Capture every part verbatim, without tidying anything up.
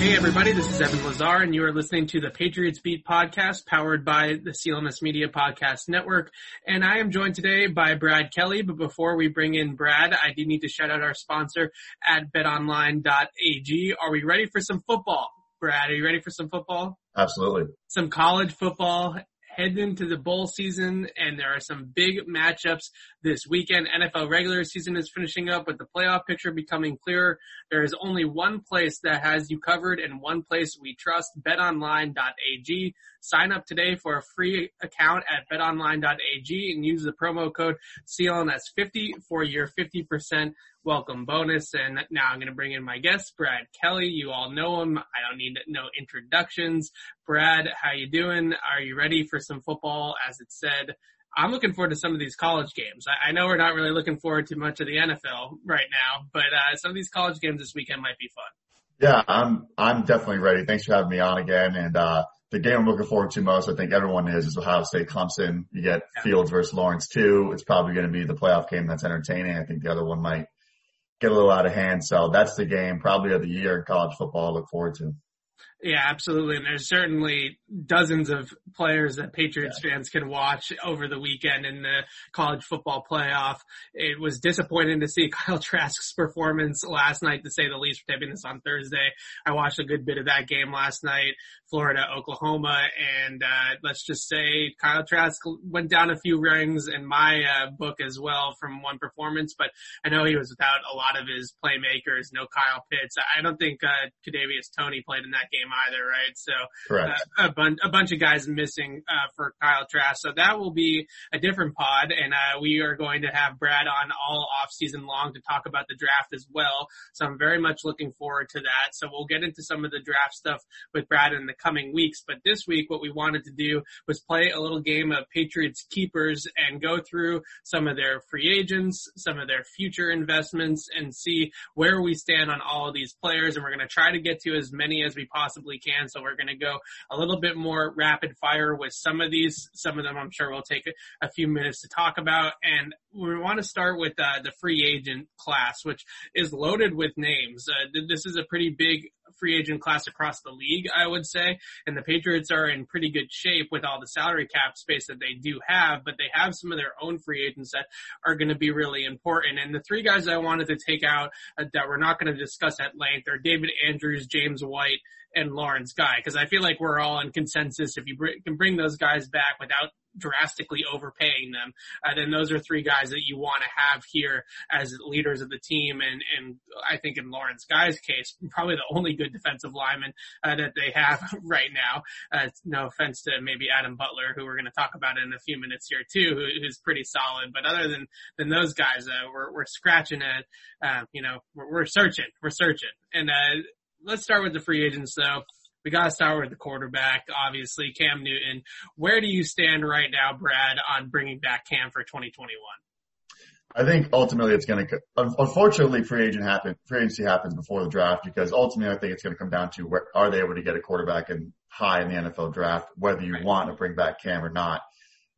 Hey everybody, this is Evan Lazar, and you are listening to the Patriots Beat podcast, powered by the C L M S Media Podcast Network. And I am joined today by Brad Kelly, but before we bring in Brad, I do need to shout out our sponsor at betonline.ag. Are we ready for some football? Brad, are you ready for some football? Absolutely. Some college football. Heading into the bowl season, and there are some big matchups this weekend. N F L regular season is finishing up, with the playoff picture becoming clearer. There is only one place that has you covered and one place we trust, betonline.ag. Sign up today for a free account at betonline.ag and use the promo code C L M S fifty for your fifty percent welcome bonus. And now I'm going to bring in my guest, Brad Kelly. You all know him. I don't need no introductions. Brad, how you doing? Are you ready for some football? As it said, I'm looking forward to some of these college games. I, I know we're not really looking forward to much of the N F L right now, but uh, some of these college games this weekend might be fun. Yeah, I'm I'm definitely ready. Thanks for having me on again. And uh, the game I'm looking forward to most, I think everyone is, is Ohio State Clemson. You get yeah. Fields versus Lawrence too. It's probably going to be the playoff game that's entertaining. I think the other one might get a little out of hand. So that's the game probably of the year in college football I look forward to. Yeah, absolutely. And there's certainly dozens of players that Patriots yeah. fans can watch over the weekend in the college football playoff. It was disappointing to see Kyle Trask's performance last night, to say the least. We're taping this on Thursday. I watched a good bit of that game last night, Florida, Oklahoma, and uh let's just say Kyle Trask went down a few rings in my uh, book as well from one performance, but I know he was without a lot of his playmakers. No Kyle Pitts. I don't think uh Kadarius Toney played in that game either, right? So uh, a, bun- a bunch of guys missing uh, for Kyle Trask. So that will be a different pod, and uh, we are going to have Brad on all offseason long to talk about the draft as well. So I'm very much looking forward to that. So we'll get into some of the draft stuff with Brad in the coming weeks. But this week, what we wanted to do was play a little game of Patriots Keepers and go through some of their free agents, some of their future investments, and see where we stand on all of these players. And we're going to try to get to as many as we possibly can. So we're going to go a little bit more rapid fire with some of these. Some of them I'm sure will take a few minutes to talk about. And we want to start with uh, the free agent class, which is loaded with names. Uh, this is a pretty big free agent class across the league, I would say. And the Patriots are in pretty good shape with all the salary cap space that they do have, but they have some of their own free agents that are going to be really important. And the three guys I wanted to take out uh, that we're not going to discuss at length are David Andrews, James White, and Lawrence Guy, because I feel like we're all in consensus. If you br- can bring those guys back without drastically overpaying them, uh, then those are three guys that you want to have here as leaders of the team. And, and I think in Lawrence Guy's case, probably the only good defensive lineman uh, that they have right now. Uh, no offense to maybe Adam Butler, who we're going to talk about in a few minutes here too, who, who's pretty solid. But other than, than those guys, uh, we're, we're scratching at, uh, you know, we're, we're searching, we're searching. And, uh, let's start with the free agents, though. We got to start with the quarterback, obviously, Cam Newton. Where do you stand right now, Brad, on bringing back Cam for twenty twenty-one? I think ultimately it's going to – unfortunately, free agent happen, free agency happens before the draft, because ultimately I think it's going to come down to where are they able to get a quarterback in, high in the N F L draft, whether you right. want to bring back Cam or not.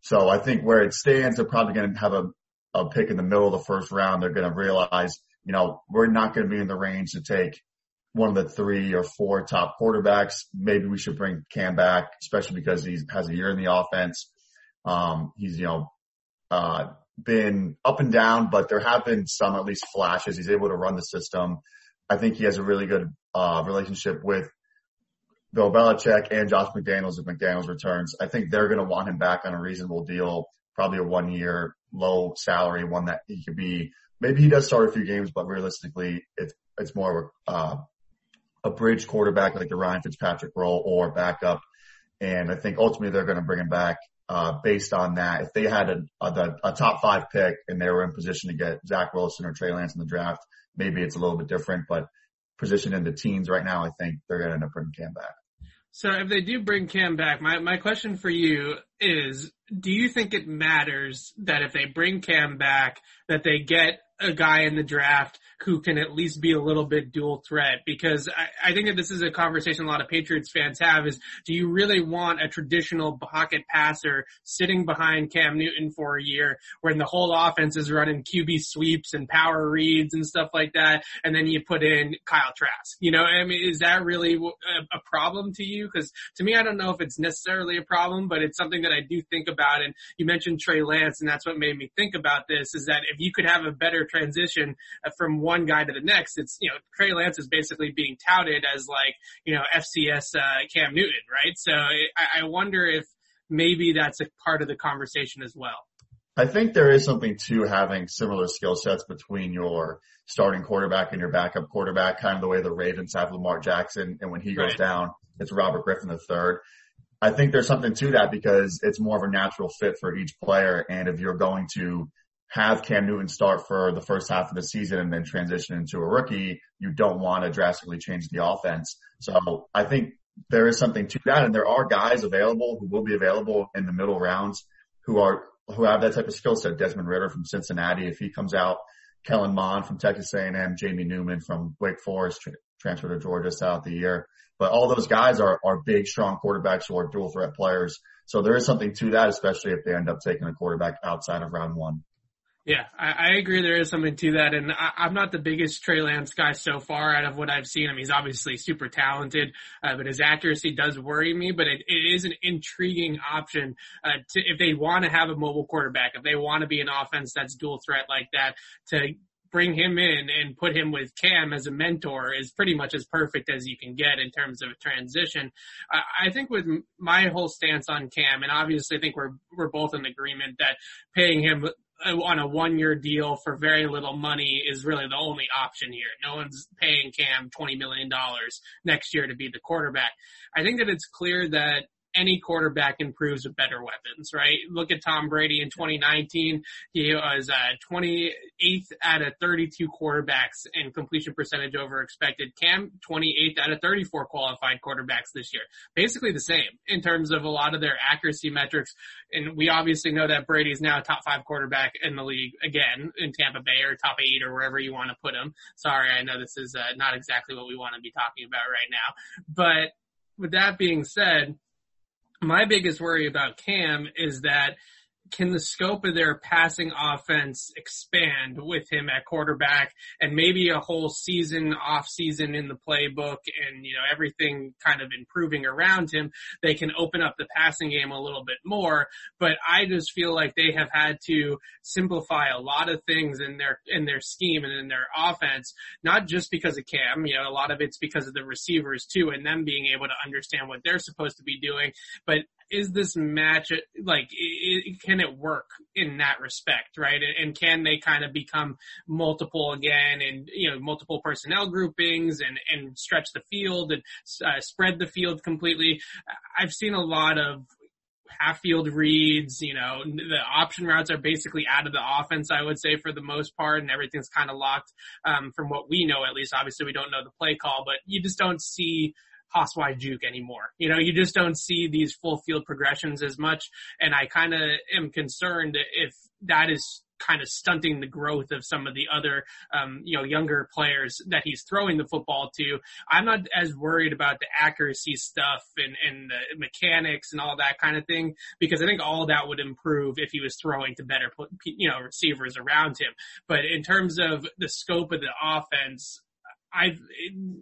So I think where it stands, they're probably going to have a, a pick in the middle of the first round. They're going to realize, you know, we're not going to be in the range to take – one of the three or four top quarterbacks. Maybe we should bring Cam back, especially because he has a year in the offense. Um, he's, you know, uh, been up and down, but there have been some at least flashes. He's able to run the system. I think he has a really good, uh, relationship with Bill Belichick and Josh McDaniels if McDaniels returns. I think they're going to want him back on a reasonable deal, probably a one year low salary, one that he could be. Maybe he does start a few games, but realistically it's, it's more of a, uh, a bridge quarterback like the Ryan Fitzpatrick role or backup. And I think ultimately they're going to bring him back uh, based on that. If they had a, a, a top five pick and they were in position to get Zach Wilson or Trey Lance in the draft, maybe it's a little bit different, but positioned in the teens right now, I think they're going to end up bringing Cam back. So if they do bring Cam back, my, my question for you is, do you think it matters that if they bring Cam back, that they get a guy in the draft who can at least be a little bit dual threat? Because I, I think that this is a conversation a lot of Patriots fans have is, do you really want a traditional pocket passer sitting behind Cam Newton for a year when the whole offense is running Q B sweeps and power reads and stuff like that, and then you put in Kyle Trask? You know, I mean, is that really a, a problem to you? Because to me, I don't know if it's necessarily a problem, but it's something that I do think about. And you mentioned Trey Lance, and that's what made me think about this, is that if you could have a better transition from one guy to the next, it's, you know, Trey Lance is basically being touted as like, you know, F C S uh, Cam Newton, right? So it, I wonder if maybe that's a part of the conversation as well. I think there is something to having similar skill sets between your starting quarterback and your backup quarterback, kind of the way the Ravens have Lamar Jackson, and when he goes right. down, it's Robert Griffin the third. I think there's something to that because it's more of a natural fit for each player, and if you're going to have Cam Newton start for the first half of the season and then transition into a rookie, you don't want to drastically change the offense. So I think there is something to that, and there are guys available who will be available in the middle rounds who are who have that type of skill set. Desmond Ridder from Cincinnati, if he comes out, Kellen Mond from Texas A and M, Jamie Newman from Wake Forest, tra- transferred to Georgia throughout the year. But all those guys are are big, strong quarterbacks who are dual threat players. So there is something to that, especially if they end up taking a quarterback outside of round one. Yeah, I, I agree there is something to that, and I, I'm not the biggest Trey Lance guy so far out of what I've seen. I mean, he's obviously super talented, uh, but his accuracy does worry me, but it, it is an intriguing option uh, to, if they want to have a mobile quarterback, if they want to be an offense that's dual threat like that, to bring him in and put him with Cam as a mentor is pretty much as perfect as you can get in terms of a transition. I, I think with my whole stance on Cam, and obviously I think we're we're both in agreement that paying him on a one-year deal for very little money is really the only option here. No one's paying Cam twenty million dollars next year to be the quarterback. I think that it's clear that any quarterback improves with better weapons, right? Look at Tom Brady in twenty nineteen. He was uh, twenty-eighth out of thirty-two quarterbacks in completion percentage over expected. Cam, twenty-eighth out of thirty-four qualified quarterbacks this year. Basically the same in terms of a lot of their accuracy metrics. And we obviously know that Brady is now a top five quarterback in the league again in Tampa Bay, or top eight, or wherever you want to put him. Sorry, I know this is uh, not exactly what we want to be talking about right now. But with that being said, my biggest worry about Cam is that can the scope of their passing offense expand with him at quarterback, and maybe a whole season, off season in the playbook and, you know, everything kind of improving around him, they can open up the passing game a little bit more. But I just feel like they have had to simplify a lot of things in their, in their scheme and in their offense, not just because of Cam, you know, a lot of it's because of the receivers too, and them being able to understand what they're supposed to be doing. But is this match, like, it, can it work in that respect, right? And can they kind of become multiple again, and, you know, multiple personnel groupings, and, and stretch the field and uh, spread the field completely? I've seen a lot of half field reads, you know, the option routes are basically out of the offense, I would say, for the most part, and everything's kind of locked um, from what we know, at least. Obviously, we don't know the play call, but you just don't see Hosswide juke anymore. You know, you just don't see these full field progressions as much. And I kind of am concerned if that is kind of stunting the growth of some of the other, um, you know, younger players that he's throwing the football to. I'm not as worried about the accuracy stuff and, and the mechanics and all that kind of thing, because I think all that would improve if he was throwing to better, you know, receivers around him. But in terms of the scope of the offense, I've,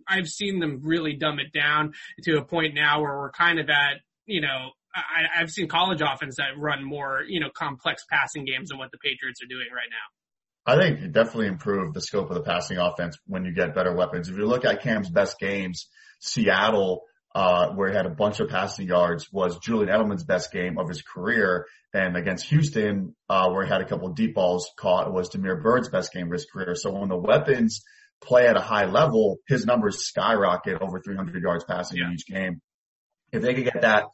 I've seen them really dumb it down to a point now where we're kind of at, you know, I, I've seen college offense that run more, you know, complex passing games than what the Patriots are doing right now. I think you definitely improve the scope of the passing offense when you get better weapons. If you look at Cam's best games, Seattle, uh, where he had a bunch of passing yards, was Julian Edelman's best game of his career. And against Houston, uh, where he had a couple of deep balls caught, was Damiere Byrd's best game of his career. So when the weapons play at a high level, his numbers skyrocket, over three hundred yards passing yeah. in each game. If they could get that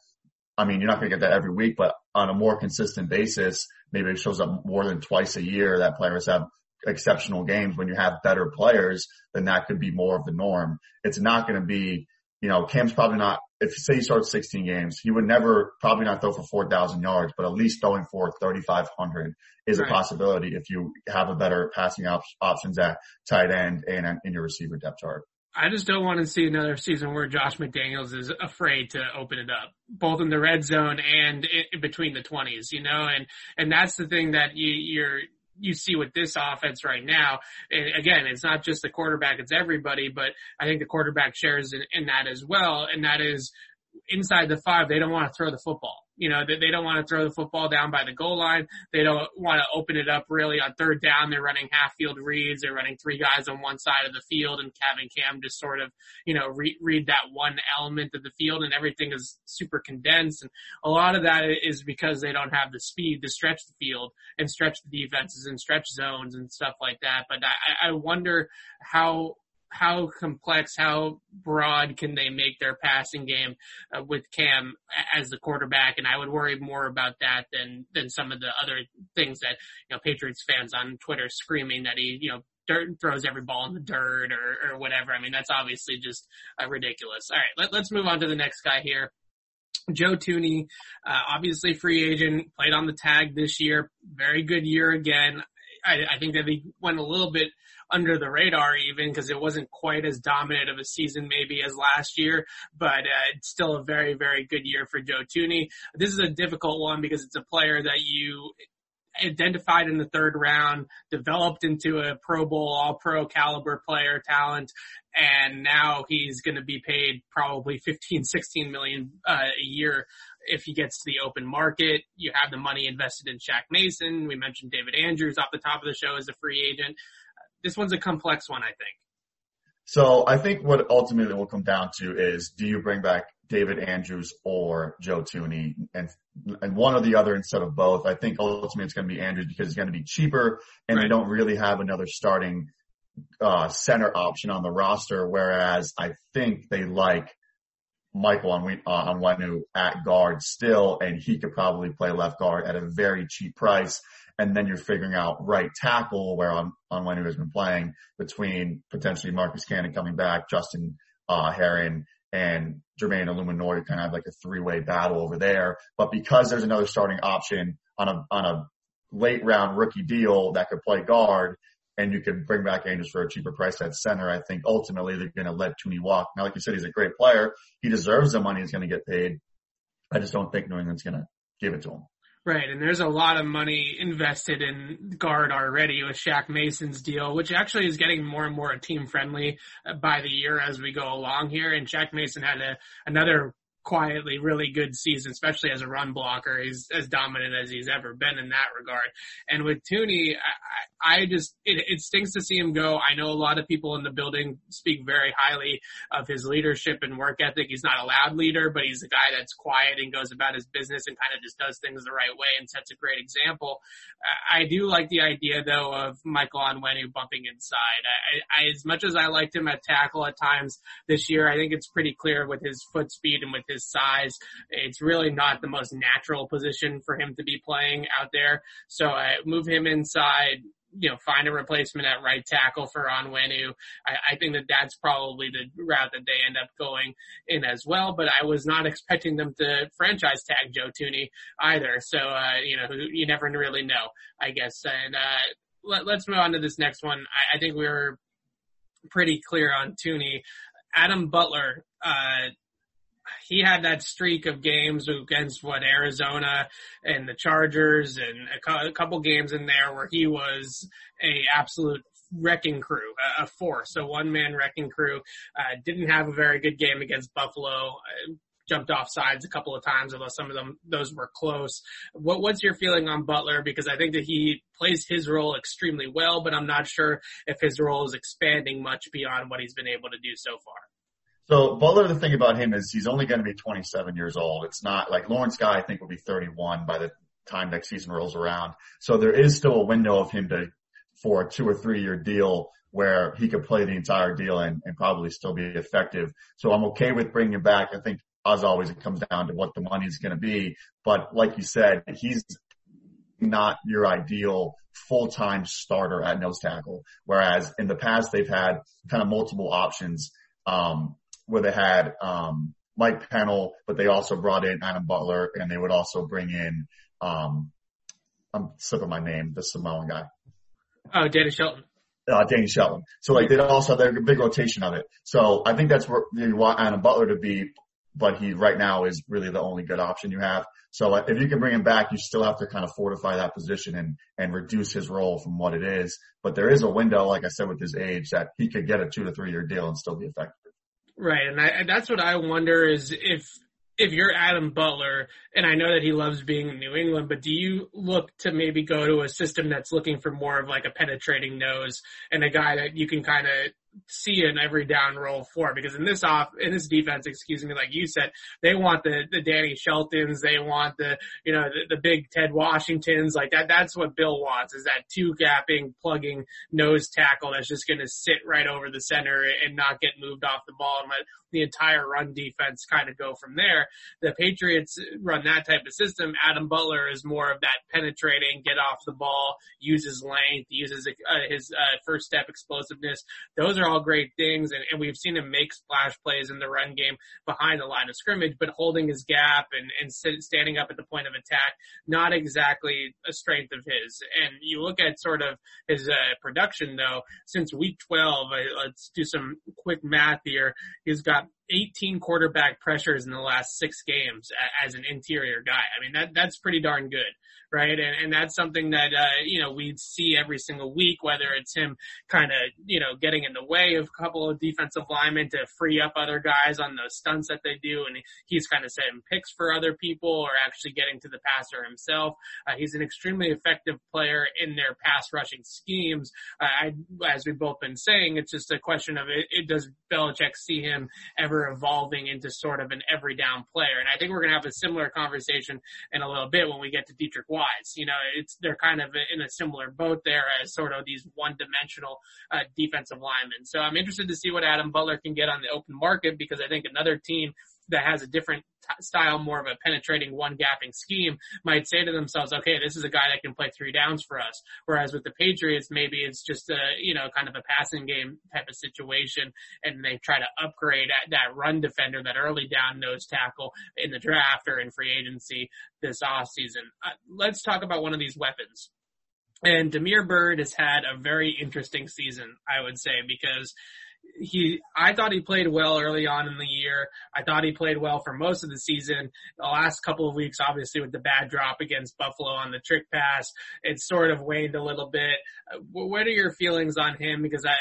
I mean, you're not going to get that every week, but on a more consistent basis, maybe it shows up more than twice a year that players have exceptional games. When you have better players, then that could be more of the norm. It's not going to be, you know, Cam's probably not, if you say he starts sixteen games, he would never, probably not throw for four thousand yards, but at least throwing for thirty-five hundred is right. a possibility if you have a better passing op- options at tight end and in your receiver depth chart. I just don't want to see another season where Josh McDaniels is afraid to open it up, both in the red zone and in between the twenties, you know, and, and that's the thing that you, you're, you see with this offense right now. And again, it's not just the quarterback, it's everybody, but I think the quarterback shares in, in that as well. And that is inside the five, they don't want to throw the football. You know, they don't want to throw the football down by the goal line. They don't want to open it up really on third down. They're running half field reads. They're running three guys on one side of the field and having Cam just sort of, you know, re- read that one element of the field, and everything is super condensed. And a lot of that is because they don't have the speed to stretch the field and stretch the defenses and stretch zones and stuff like that. But I, I wonder how, how complex, how broad can they make their passing game uh, with Cam as the quarterback? And I would worry more about that than, than some of the other things that, you know, Patriots fans on Twitter screaming that he, you know, dirt and throws every ball in the dirt or, or whatever. I mean, that's obviously just uh, ridiculous. All right, let, let's move on to the next guy here. Joe Thuney, uh, obviously free agent, played on the tag this year. Very good year again. I, I think that he went a little bit under the radar even because it wasn't quite as dominant of a season maybe as last year, but uh, it's still a very, very good year for Joe Thuney. This is a difficult one because it's a player that you identified in the third round, developed into a Pro Bowl, all-pro caliber player talent, and now he's going to be paid probably fifteen, sixteen million uh, a year if he gets to the open market. You have the money invested in Shaq Mason. We mentioned David Andrews off the top of the show as a free agent. This one's a complex one, I think. So I think what ultimately will come down to is, do you bring back David Andrews or Joe Thuney, and and one or the other instead of both? I think ultimately it's going to be Andrews because it's going to be cheaper, and right. they don't really have another starting uh center option on the roster, whereas I think they like Michael Onwenu uh, Onwenu at guard still, and he could probably play left guard at a very cheap price. And then you're figuring out right tackle, where on Onwenu has been playing, between potentially Marcus Cannon coming back, Justin uh Herron, and Jermaine Illuminor. You kind of have like a three-way battle over there. But because there's another starting option on a on a late-round rookie deal that could play guard, and you could bring back Andrews for a cheaper price at center, I think ultimately they're going to let Thuney walk. Now, like you said, he's a great player. He deserves the money he's going to get paid. I just don't think New England's going to give it to him. Right, and there's a lot of money invested in guard already with Shaq Mason's deal, which actually is getting more and more team-friendly by the year as we go along here. And Shaq Mason had a, another quietly really good season, especially as a run blocker. He's as dominant as he's ever been in that regard. And with Thuney, I, I just it, it stinks to see him go. I know a lot of people in the building speak very highly of his leadership and work ethic. He's not a loud leader, but he's a guy that's quiet and goes about his business and kind of just does things the right way and sets a great example. I do like the idea, though, of Michael Onwenu bumping inside. I, I, as much as I liked him at tackle at times this year, I think it's pretty clear with his foot speed and with his his size, it's really not the most natural position for him to be playing out there. So I uh, move him inside, you know, find a replacement at right tackle for Onwenu. I, I think that that's probably the route that they end up going in as well, but I was not expecting them to franchise tag Joe Thuney either. So, uh, you know, you never really know, I guess. And, uh, let, let's move on to this next one. I, I think we were pretty clear on Thuney. Adam Butler, uh, he had that streak of games against, what, Arizona and the Chargers and a, co- a couple games in there where he was a absolute wrecking crew, a force, a one-man wrecking crew. Uh, didn't have a very good game against Buffalo. Uh, jumped off sides a couple of times, although some of them, those were close. What, what's your feeling on Butler? Because I think that he plays his role extremely well, but I'm not sure if his role is expanding much beyond what he's been able to do so far. So Butler, the thing about him is he's only going to be twenty-seven years old. It's not like Lawrence Guy, I think, will be thirty-one by the time next season rolls around. So there is still a window of him to, for a two or three year deal where he could play the entire deal and, and probably still be effective. So I'm okay with bringing him back. I think as always, it comes down to what the money is going to be. But like you said, he's not your ideal full-time starter at nose tackle. Whereas in the past, they've had kind of multiple options, um, where they had, um, Mike Pennell, but they also brought in Adam Butler, and they would also bring in, um, I'm slipping my name, the Samoan guy. Oh, Danny Shelton. Uh, Danny Shelton. So like they also have a big rotation of it. So I think that's where you want Adam Butler to be, but he right now is really the only good option you have. So if you can bring him back, you still have to kind of fortify that position and, and reduce his role from what it is. But there is a window, like I said, with his age that he could get a two to three year deal and still be effective. Right. And, I, and that's what I wonder is if, if you're Adam Butler, and I know that he loves being in New England, but do you look to maybe go to a system that's looking for more of like a penetrating nose and a guy that you can kind of see an every down role for? Because in this off, in this defense, excuse me, like you said, they want the, the Danny Sheltons. They want the, you know, the, the big Ted Washingtons like that. That's what Bill wants, is that two gapping, plugging nose tackle that's just going to sit right over the center and not get moved off the ball and let the entire run defense kind of go from there. The Patriots run that type of system. Adam Butler is more of that penetrating, get off the ball, uses length, uses uh, his uh, first step explosiveness. Those are all great things, and, and we've seen him make splash plays in the run game behind the line of scrimmage, but holding his gap and, and sit, standing up at the point of attack, not exactly a strength of his. And you look at sort of his uh, production, though, since week twelve, uh, let's do some quick math here. He's got eighteen quarterback pressures in the last six games as an interior guy. I mean, that that's pretty darn good, right? And and that's something that, uh, you know, we see every single week, whether it's him kind of, you know, getting in the way of a couple of defensive linemen to free up other guys on those stunts that they do, and he's kind of setting picks for other people or actually getting to the passer himself. Uh, he's an extremely effective player in their pass rushing schemes. Uh, I, as we've both been saying, it's just a question of it, it does Belichick see him ever evolving into sort of an every down player? And I think we're going to have a similar conversation in a little bit when we get to Dietrich Wise. You know, it's, they're kind of in a similar boat there as sort of these one dimensional uh, defensive linemen. So I'm interested to see what Adam Butler can get on the open market, because I think another team that has a different t- style, more of a penetrating one-gapping scheme, might say to themselves, okay, this is a guy that can play three downs for us. Whereas with the Patriots, maybe it's just a, you know, kind of a passing game type of situation, and they try to upgrade at that run defender, that early down nose tackle in the draft or in free agency this offseason. Uh, let's talk about one of these weapons. And Damiere Byrd has had a very interesting season, I would say, because He, I thought he played well early on in the year. I thought he played well for most of the season. The last couple of weeks, obviously, with the bad drop against Buffalo on the trick pass, it sort of waned a little bit. What are your feelings on him? Because I,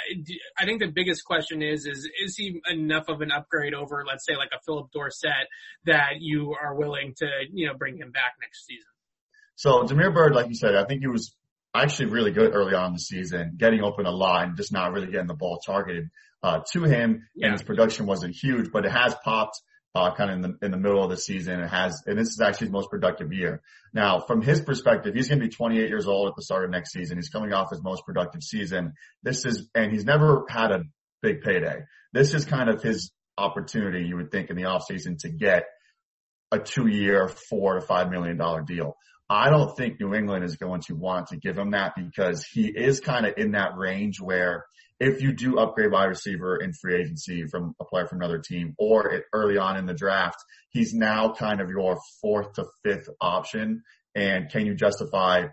I think the biggest question is, is, is he enough of an upgrade over, let's say, like a Philip Dorsett, that you are willing to, you know, bring him back next season? So Damiere Byrd, like you said, I think he was actually really good early on in the season, getting open a lot and just not really getting the ball targeted Uh, to him, yeah. And his production wasn't huge, but it has popped, uh, kind of in the, in the middle of the season. It has, and this is actually his most productive year. Now, from his perspective, he's going to be twenty-eight years old at the start of next season. He's coming off his most productive season. This is, and he's never had a big payday. This is kind of his opportunity, you would think, in the offseason to get a two year, four to five million dollar deal. I don't think New England is going to want to give him that, because he is kind of in that range where if you do upgrade wide receiver in free agency from a player from another team or it, early on in the draft, he's now kind of your fourth to fifth option. And can you justify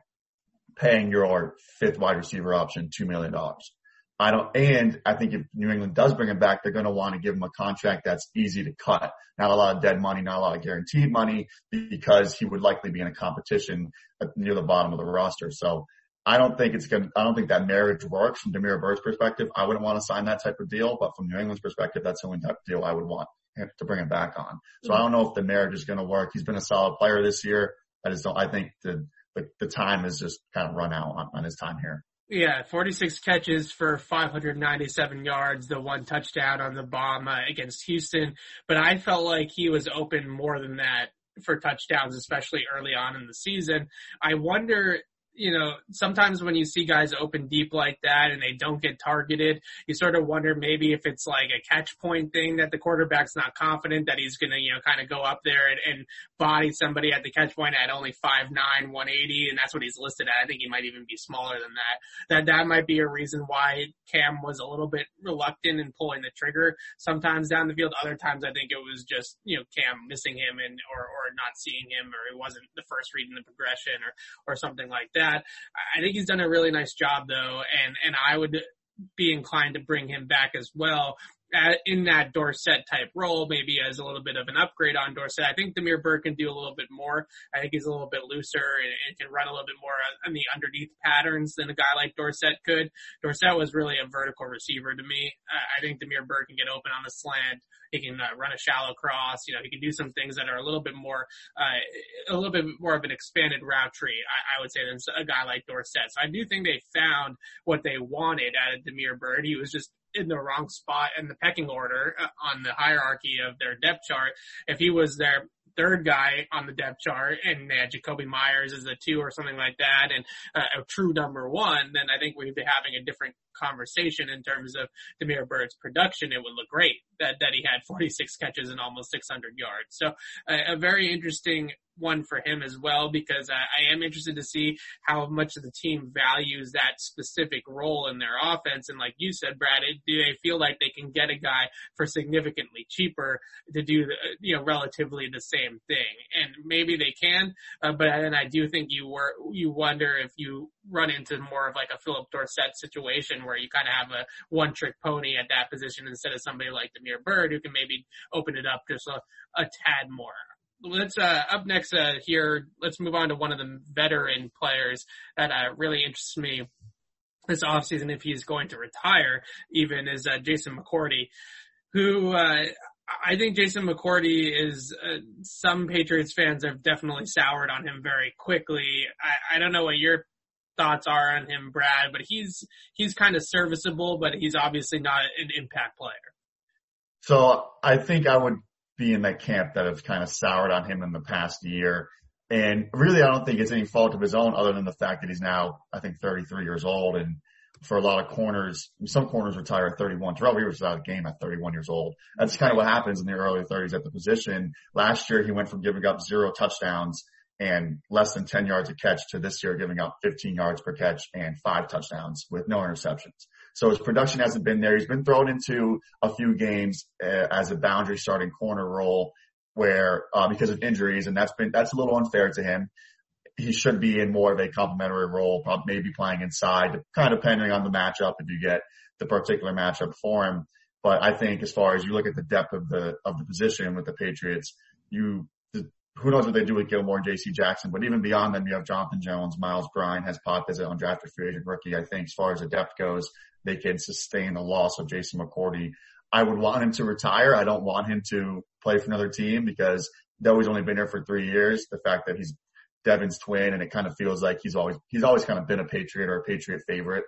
paying your fifth wide receiver option two million dollars? I don't, and I think if New England does bring him back, they're going to want to give him a contract that's easy to cut. Not a lot of dead money, not a lot of guaranteed money, because he would likely be in a competition at, near the bottom of the roster. So I don't think it's going to, I don't think that marriage works from Damiere Byrd's perspective. I wouldn't want to sign that type of deal, but from New England's perspective, that's the only type of deal I would want to bring him back on. So I don't know if the marriage is going to work. He's been a solid player this year. I just don't, I think the, the, the time is just kind of run out on, on his time here. Yeah, forty-six catches for five hundred ninety-seven yards, the one touchdown on the bomb uh, against Houston. But I felt like he was open more than that for touchdowns, especially early on in the season. I wonder you know, sometimes when you see guys open deep like that and they don't get targeted, you sort of wonder maybe if it's like a catch point thing that the quarterback's not confident that he's going to, you know, kind of go up there and, and body somebody at the catch point at only five nine, one eighty, and that's what he's listed at. I think he might even be smaller than that. That that might be a reason why Cam was a little bit reluctant in pulling the trigger sometimes down the field. Other times I think it was just, you know, Cam missing him and or, or not seeing him, or it wasn't the first read in the progression or, or something like that. That. I think he's done a really nice job, though, and, and I would be inclined to bring him back as well in that Dorsett type role, maybe as a little bit of an upgrade on Dorsett. I think Damiere Byrd can do a little bit more. I think he's a little bit looser and, and can run a little bit more on the underneath patterns than a guy like Dorsett could. Dorsett was really a vertical receiver to me. I think Damiere Byrd can get open on the slant. He can uh, run a shallow cross. You know, he can do some things that are a little bit more, uh, a little bit more of an expanded route tree, I, I would say, than a guy like Dorsett. So I do think they found what they wanted out of Damiere Byrd. He was just in the wrong spot in the pecking order uh, on the hierarchy of their depth chart. If he was their third guy on the depth chart and they had Jakobi Meyers as a two or something like that and uh, a true number one, then I think we'd be having a different conversation in terms of Damiere Byrd's production. It would look great that, that he had forty-six catches and almost six hundred yards. So uh, a very interesting one for him as well, because uh, I am interested to see how much the team values that specific role in their offense. And like you said, Brad, do they feel like they can get a guy for significantly cheaper to do, the, you know, relatively the same thing? And maybe they can, uh, but then I do think you were, you wonder if you run into more of like a Philip Dorsett situation where you kind of have a one trick pony at that position instead of somebody like Damiere Byrd who can maybe open it up just a, a tad more. Let's, uh, up next, uh, here, let's move on to one of the veteran players that, uh, really interests me this offseason, if he's going to retire even, is, uh, Jason McCourty, who, uh, I think Jason McCourty is, uh, some Patriots fans have definitely soured on him very quickly. I, I don't know what your thoughts are on him, Brad, but he's, he's kind of serviceable, but he's obviously not an impact player. So I think I would be in that camp that have kind of soured on him in the past year. And really, I don't think it's any fault of his own other than the fact that he's now, I think, thirty-three years old. And for a lot of corners, some corners retire at thirty-one. Terrell Rivers was out of the game at thirty-one years old. That's kind of what happens in the early thirties at the position. Last year, he went from giving up zero touchdowns and less than ten yards a catch to this year giving up fifteen yards per catch and five touchdowns with no interceptions. So his production hasn't been there. He's been thrown into a few games uh, as a boundary starting corner role where, uh, because of injuries, and that's been, that's a little unfair to him. He should be in more of a complementary role, probably maybe playing inside, kind of depending on the matchup if you get the particular matchup for him. But I think as far as you look at the depth of the, of the position with the Patriots, you, who knows what they do with Gilmore and J C. Jackson, but even beyond them, you have Jonathan Jones, Miles Bryant has popped as an undrafted free agent rookie. I think as far as the depth goes, they can sustain the loss of Jason McCourty. I would want him to retire. I don't want him to play for another team because though he's only been here for three years, the fact that he's Devin's twin and it kind of feels like he's always, he's always kind of been a Patriot or a Patriot favorite.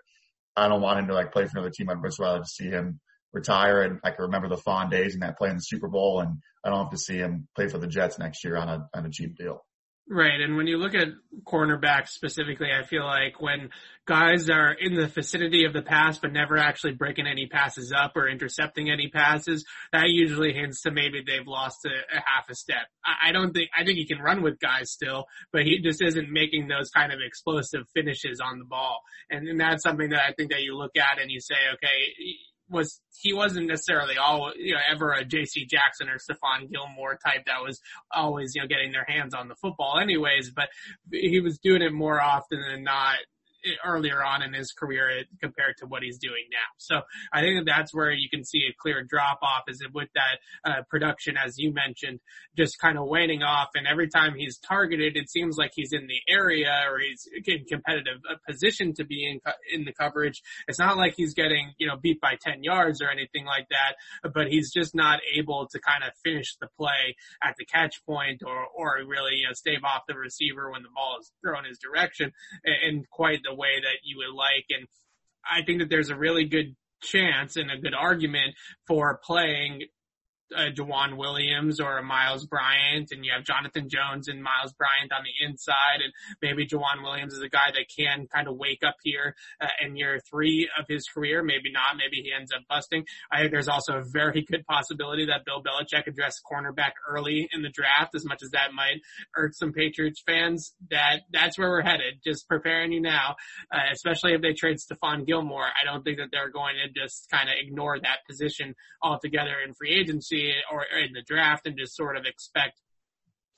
I don't want him to like play for another team. I'd just rather see him retire, and I can remember the fond days and that play in the Super Bowl, and I don't have to see him play for the Jets next year on a, on a cheap deal. Right, and when you look at cornerbacks specifically, I feel like when guys are in the vicinity of the pass but never actually breaking any passes up or intercepting any passes, that usually hints to maybe they've lost a, a half a step. I, I don't think, I think he can run with guys still, but he just isn't making those kind of explosive finishes on the ball. And, and that's something that I think that you look at and you say, okay, was he wasn't necessarily all you know ever a J C. Jackson or Stephon Gilmore type that was always you know getting their hands on the football anyways, but he was doing it more often than not earlier on in his career compared to what he's doing now. So I think that that's where you can see a clear drop off is with that uh, production, as you mentioned, just kind of waning off. And every time he's targeted, it seems like he's in the area or he's in competitive position to be in, in the coverage. It's not like he's getting, you know, beat by ten yards or anything like that, but he's just not able to kind of finish the play at the catch point or, or really, you know, stave off the receiver when the ball is thrown his direction in quite the way that you would like. And I think that there's a really good chance and a good argument for playing a Juwan Williams or a Miles Bryant, and you have Jonathan Jones and Miles Bryant on the inside, and maybe Juwan Williams is a guy that can kind of wake up here uh, in year three of his career. Maybe not. Maybe he ends up busting. I think there's also a very good possibility that Bill Belichick addressed cornerback early in the draft, as much as that might irk some Patriots fans. That that's where we're headed. Just preparing you now, uh, especially if they trade Stephon Gilmore. I don't think that they're going to just kind of ignore that position altogether in free agency or in the draft and just sort of expect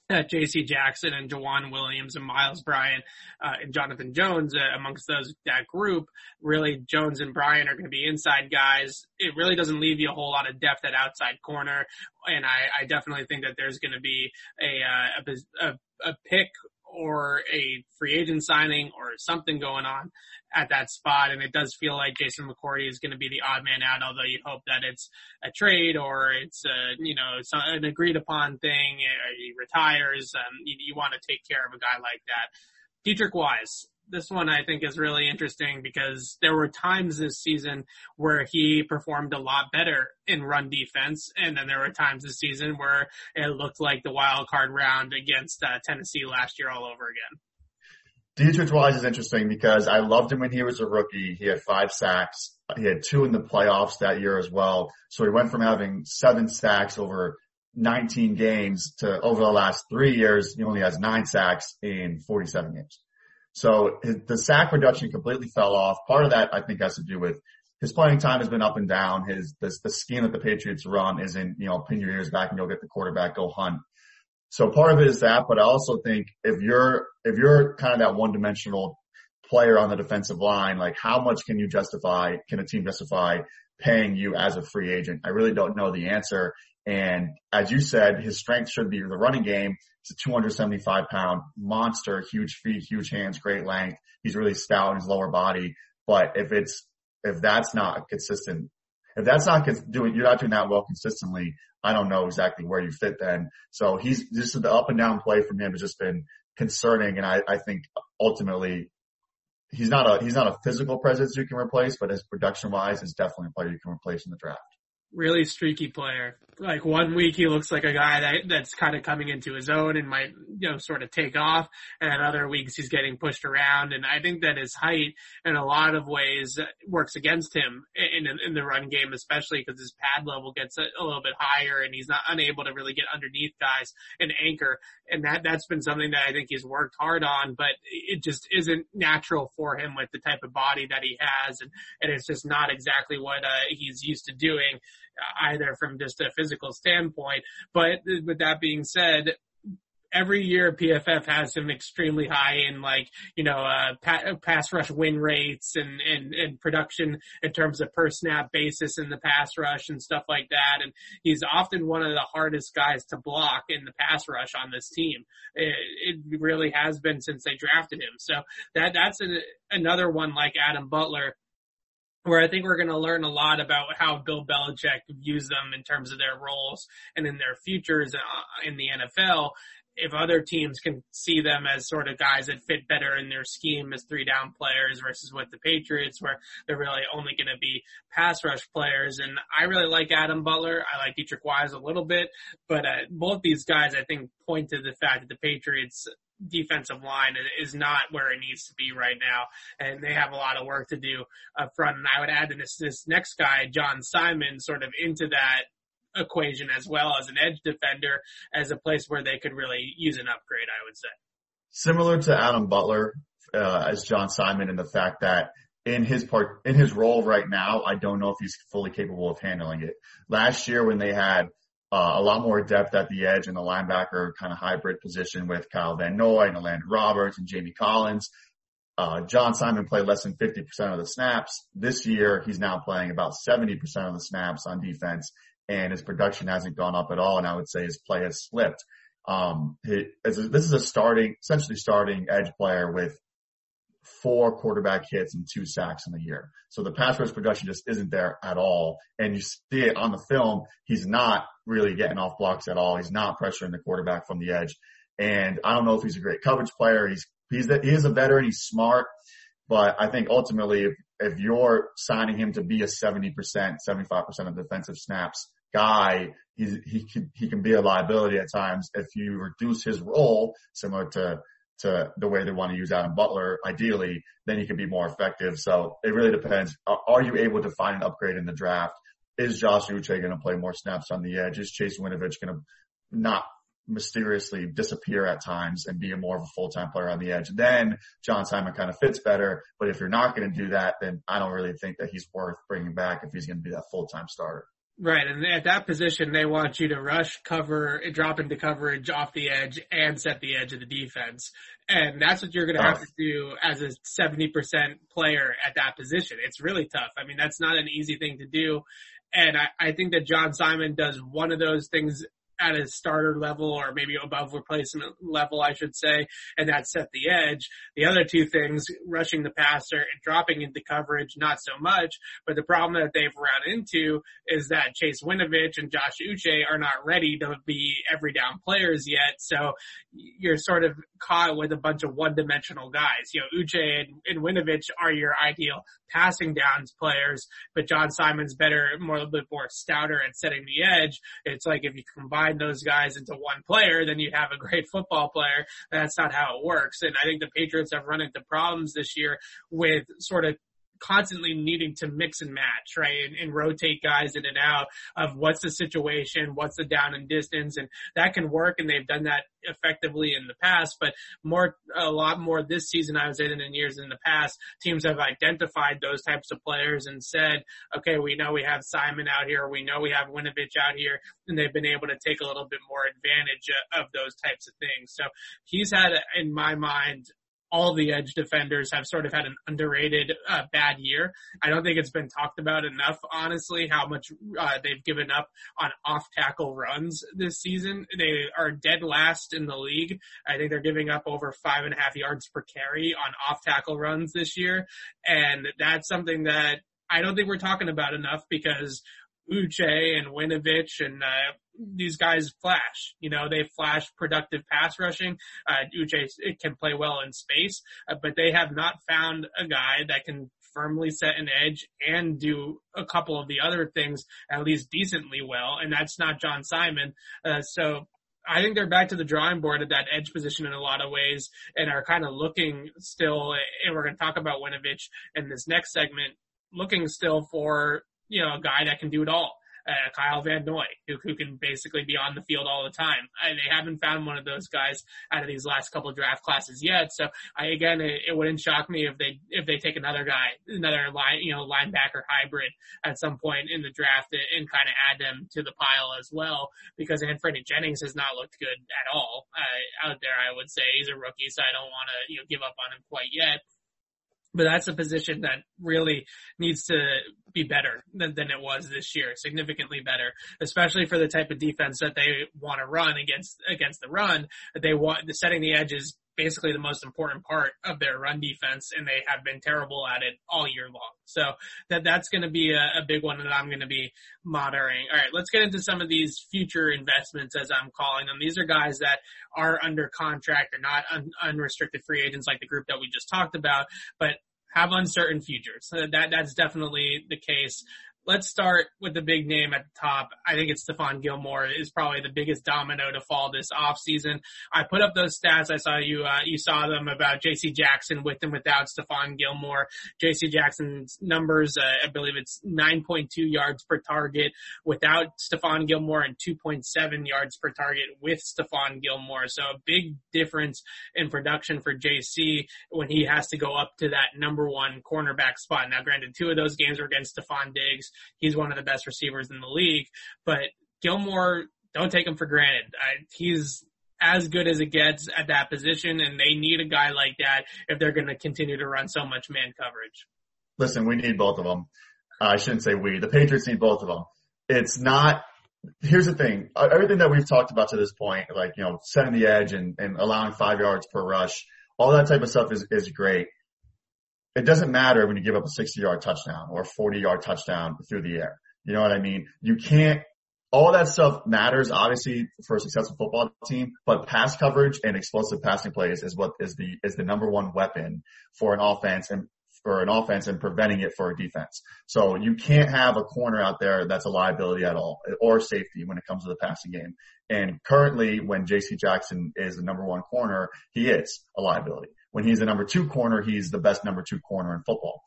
Uh, J C. Jackson and Juwan Williams and Miles Bryant uh, and Jonathan Jones uh, amongst those that group. Really, Jones and Bryant are going to be inside guys. It really doesn't leave you a whole lot of depth at outside corner, and I, I definitely think that there's going to be a, uh, a, a pick or a free agent signing or something going on at that spot. And it does feel like Jason McCourty is going to be the odd man out, although you hope that it's a trade or it's a, you know, it's an agreed upon thing. He retires. Um, you, you want to take care of a guy like that. Dietrich Wise. This one I think is really interesting because there were times this season where he performed a lot better in run defense, and then there were times this season where it looked like the wild card round against uh, Tennessee last year all over again. Dietrich Wise is interesting because I loved him when he was a rookie. He had five sacks. He had two in the playoffs that year as well. So he went from having seven sacks over nineteen games to over the last three years, he only has nine sacks in forty-seven games. So the sack reduction completely fell off. Part of that, I think, has to do with his playing time has been up and down. His the, the scheme that the Patriots run is in, you know, pin your ears back and go get the quarterback, go hunt. So part of it is that, but I also think if you're if you're kind of that one-dimensional player on the defensive line, like how much can you justify? Can a team justify paying you as a free agent? I really don't know the answer. And as you said, his strength should be the running game. He's a two hundred seventy-five pound monster, huge feet, huge hands, great length. He's really stout in his lower body. But if it's, if that's not consistent, if that's not doing, you're not doing that well consistently, I don't know exactly where you fit then. So he's, this is the up and down play from him has just been concerning. And I, I think ultimately he's not a, he's not a physical presence you can replace, but his production wise is definitely a player you can replace in the draft. Really streaky player. Like one week he looks like a guy that that's kind of coming into his own and might, you know, sort of take off, and then other weeks he's getting pushed around. And I think that his height in a lot of ways works against him in in, in the run game, especially because his pad level gets a, a little bit higher and he's not unable to really get underneath guys and anchor. And that that's been something that I think he's worked hard on, but it just isn't natural for him with the type of body that he has, and and it's just not exactly what uh, he's used to doing, either from just a physical standpoint. But with that being said, every year P F F has him extremely high in, like, you know, uh, pa- pass rush win rates and, and, and production in terms of per snap basis in the pass rush and stuff like that. And he's often one of the hardest guys to block in the pass rush on this team. It, it really has been since they drafted him. So that, that's an, another one like Adam Butler, where I think we're going to learn a lot about how Bill Belichick views them in terms of their roles and in their futures in the N F L. If other teams can see them as sort of guys that fit better in their scheme as three down players versus with the Patriots, where they're really only going to be pass rush players. And I really like Adam Butler. I like Dietrich Wise a little bit, but uh, both these guys, I think, point to the fact that the Patriots defensive line is not where it needs to be right now, and they have a lot of work to do up front. And I would add this, this next guy, John Simon, sort of into that equation as well, as an edge defender, as a place where they could really use an upgrade, I would say. Similar to Adam Butler uh, as John Simon, in the fact that in his part, in his role right now, I don't know if he's fully capable of handling it. Last year when they had Uh, a lot more depth at the edge in the linebacker kind of hybrid position with Kyle Van Noy and Alandon Roberts and Jamie Collins, Uh, John Simon played less than fifty percent of the snaps. This year, he's now playing about seventy percent of the snaps on defense, and his production hasn't gone up at all, and I would say his play has slipped. Um, he, this is a starting, essentially starting edge player with four quarterback hits and two sacks in the year. So the pass rush production just isn't there at all. And you see it on the film. He's not really getting off blocks at all. He's not pressuring the quarterback from the edge. And I don't know if he's a great coverage player. He's, he's, the, he is a veteran. He's smart. But I think ultimately if, if you're signing him to be a seventy percent, seventy-five percent of defensive snaps guy, he's, he can, he can be a liability at times. If you reduce his role, similar to, to the way they want to use Adam Butler, ideally, then he can be more effective. So it really depends. Are you able to find an upgrade in the draft? Is Josh Uche going to play more snaps on the edge? Is Chase Winovich going to not mysteriously disappear at times and be a more of a full-time player on the edge? Then John Simon kind of fits better. But if you're not going to do that, then I don't really think that he's worth bringing back if he's going to be that full-time starter. Right, and at that position, they want you to rush, cover, drop into coverage off the edge, and set the edge of the defense. And that's what you're going to have to do as a seventy percent player at that position. It's really tough. I mean, that's not an easy thing to do. And I, I think that John Simon does one of those things at a starter level, or maybe above replacement level, I should say, and that set the edge. The other two things, rushing the passer and dropping into coverage, not so much. But the problem that they've run into is that Chase Winovich and Josh Uche are not ready to be every down players yet. So you're sort of caught with a bunch of one-dimensional guys. You know, Uche and, and Winovich are your ideal passing downs players, but John Simon's better, more a little bit more stouter at setting the edge. It's like if you combine those guys into one player, then you have a great football player. That's not how it works. And I think the Patriots have run into problems this year with sort of constantly needing to mix and match, right, and, and rotate guys in and out of what's the situation, what's the down and distance, and that can work, and they've done that effectively in the past, but more, a lot more this season, I would say, than in years in the past, teams have identified those types of players and said, okay, we know we have Simon out here, we know we have Winovich out here, and they've been able to take a little bit more advantage of those types of things. So he's had, in my mind, all the edge defenders have sort of had an underrated uh, bad year. I don't think it's been talked about enough, honestly, how much uh, they've given up on off-tackle runs this season. They are dead last in the league. I think they're giving up over five and a half yards per carry on off-tackle runs this year. And that's something that I don't think we're talking about enough, because Uche and Winovich and uh, these guys flash. You know, they flash productive pass rushing. Uh, Uche it can play well in space, uh, but they have not found a guy that can firmly set an edge and do a couple of the other things at least decently well, and that's not John Simon. Uh, so I think they're back to the drawing board at that edge position in a lot of ways and are kind of looking still, and we're going to talk about Winovich in this next segment, looking still for, you know, a guy that can do it all. Uh, Kyle Van Noy, who, who can basically be on the field all the time. I, they haven't found one of those guys out of these last couple of draft classes yet. So I, again, it, it wouldn't shock me if they, if they take another guy, another line, you know, linebacker hybrid at some point in the draft and, and kind of add them to the pile as well, because Anfernee Jennings has not looked good at all uh, out there. I would say he's a rookie, so I don't want to, you know, give up on him quite yet. But that's a position that really needs to be better than, than it was this year, significantly better, especially for the type of defense that they want to run against, against the run. They want the setting the edge is basically the most important part of their run defense, and they have been terrible at it all year long. So that that's going to be a, a big one that I'm going to be monitoring. All right, let's get into some of these future investments, as I'm calling them. These are guys that are under contract. They're not un, unrestricted free agents like the group that we just talked about, but have uncertain futures. So that that's definitely the case. Let's start with the big name at the top. I think it's Stephon Gilmore is probably the biggest domino to fall this offseason. I put up those stats. I saw you, uh, you saw them about J C. Jackson with and without Stephon Gilmore. J C. Jackson's numbers, uh, I believe it's nine point two yards per target without Stephon Gilmore and two point seven yards per target with Stephon Gilmore. So a big difference in production for J C when he has to go up to that number one cornerback spot. Now, granted, two of those games were against Stephon Diggs. He's one of the best receivers in the league, but Gilmore, don't take him for granted. I, he's as good as it gets at that position, and they need a guy like that if they're going to continue to run so much man coverage. Listen, we need both of them. Uh, I shouldn't say we. The Patriots need both of them. It's not – here's the thing. Everything that we've talked about to this point, like, you know, setting the edge and, and allowing five yards per rush, all that type of stuff is, is great. It doesn't matter when you give up a sixty-yard touchdown or a forty-yard touchdown through the air. You know what I mean? You can't – all that stuff matters, obviously, for a successful football team, but pass coverage and explosive passing plays is what is the is the number one weapon for an offense and for an offense and preventing it for a defense. So you can't have a corner out there that's a liability at all, or safety when it comes to the passing game. And currently, when J C. Jackson is the number one corner, he is a liability. When he's the number two corner, he's the best number two corner in football.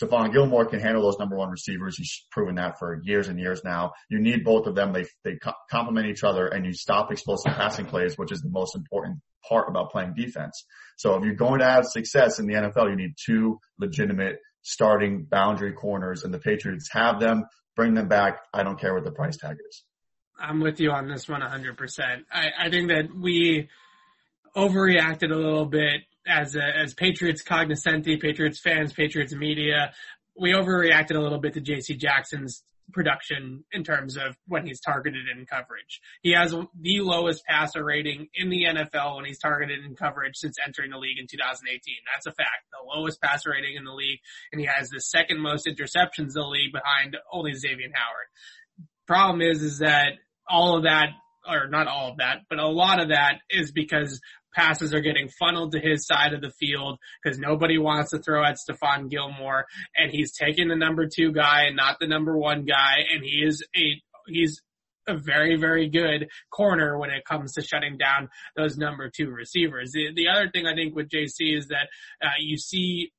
Stephon Gilmore can handle those number one receivers. He's proven that for years and years now. You need both of them. They they co- complement each other, and you stop explosive passing plays, which is the most important part about playing defense. So if you're going to have success in the N F L, you need two legitimate starting boundary corners, and the Patriots have them. Bring them back. I don't care what the price tag is. I'm with you on this one one hundred percent. I, I think that we overreacted a little bit. As a, as Patriots cognoscenti, Patriots fans, Patriots media, we overreacted a little bit to J C. Jackson's production in terms of when he's targeted in coverage. He has the lowest passer rating in the N F L when he's targeted in coverage since entering the league in two thousand eighteen. That's a fact. The lowest passer rating in the league, and he has the second most interceptions in the league behind only Xavier Howard. Problem is, is that all of that, or not all of that, but a lot of that is because passes are getting funneled to his side of the field because nobody wants to throw at Stephon Gilmore, and he's taking the number two guy and not the number one guy, and he is a he's a very, very good corner when it comes to shutting down those number two receivers. The, the other thing I think with J C is that uh, you see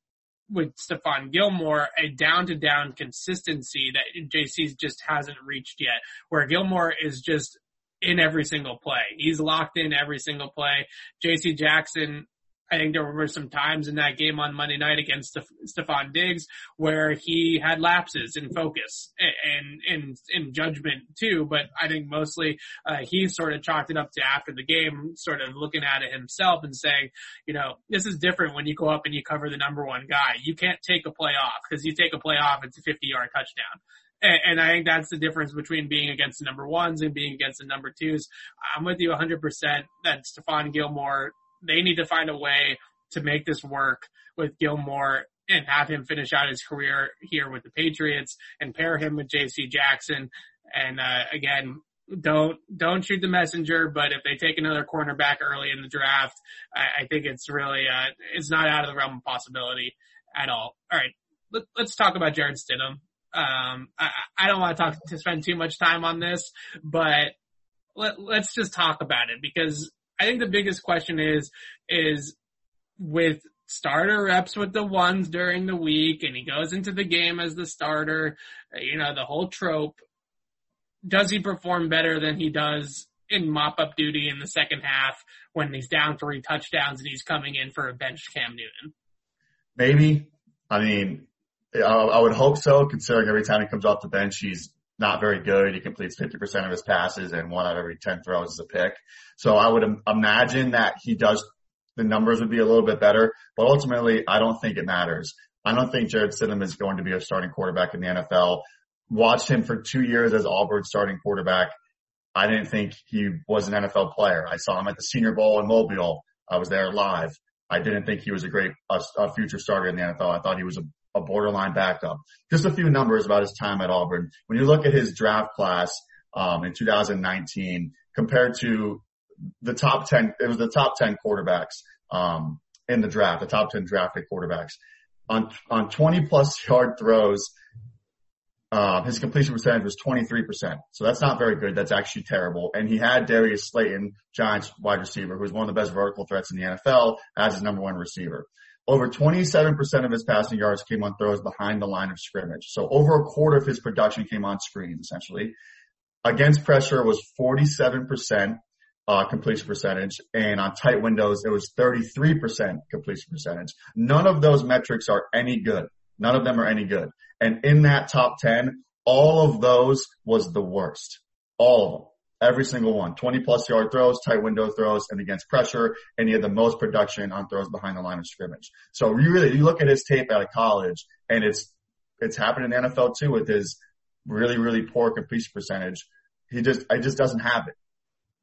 with Stephon Gilmore a down-to-down consistency that J C just hasn't reached yet, where Gilmore is just in every single play. He's locked in every single play. J C. Jackson, I think there were some times in that game on Monday night against Stephon Diggs where he had lapses in focus and in in judgment too, but I think mostly uh, he sort of chalked it up to after the game, sort of looking at it himself and saying, you know, this is different when you go up and you cover the number one guy. You can't take a play off, because you take a play off, it's a fifty-yard touchdown. And I think that's the difference between being against the number ones and being against the number twos. I'm with you one hundred percent that Stephon Gilmore, they need to find a way to make this work with Gilmore and have him finish out his career here with the Patriots and pair him with J C. Jackson. And, uh, again, don't, don't shoot the messenger, but if they take another cornerback early in the draft, I, I think it's really, uh, it's not out of the realm of possibility at all. All right. Let, let's talk about Jared Stidham. Um, I, I don't want to talk to spend too much time on this, but let, let's just talk about it, because I think the biggest question is, is with starter reps with the ones during the week, and he goes into the game as the starter, you know, the whole trope, does he perform better than he does in mop-up duty in the second half when he's down three touchdowns and he's coming in for a bench Cam Newton? Maybe. I mean, I would hope so, considering every time he comes off the bench, he's not very good. He completes fifty percent of his passes, and one out of every ten throws is a pick. So I would im- imagine that he does, the numbers would be a little bit better, but ultimately I don't think it matters. I don't think Jared Stidham is going to be a starting quarterback in the N F L. Watched him for two years as Auburn's starting quarterback. I didn't think he was an N F L player. I saw him at the Senior Bowl in Mobile. I was there live. I didn't think he was a great, a, a future starter in the N F L. I thought he was a a borderline backup. Just a few numbers about his time at Auburn. When you look at his draft class um in two thousand nineteen compared to the top ten, it was the top ten quarterbacks um in the draft, the top ten drafted quarterbacks. On on twenty plus yard throws, uh, his completion percentage was twenty-three percent. So that's not very good. That's actually terrible. And he had Darius Slayton, Giants wide receiver, who's one of the best vertical threats in the N F L, as his number one receiver. Over twenty-seven percent of his passing yards came on throws behind the line of scrimmage. So over a quarter of his production came on screens, essentially. Against pressure was forty-seven percent uh completion percentage, and on tight windows, it was thirty-three percent completion percentage. None of those metrics are any good. None of them are any good. And in that top ten, all of those was the worst. All of them. Every single one, twenty plus yard throws, tight window throws, and against pressure, and he had the most production on throws behind the line of scrimmage. So you really, you look at his tape out of college, and it's, it's happened in the N F L too with his really, really poor completion percentage. He just, I just doesn't have it.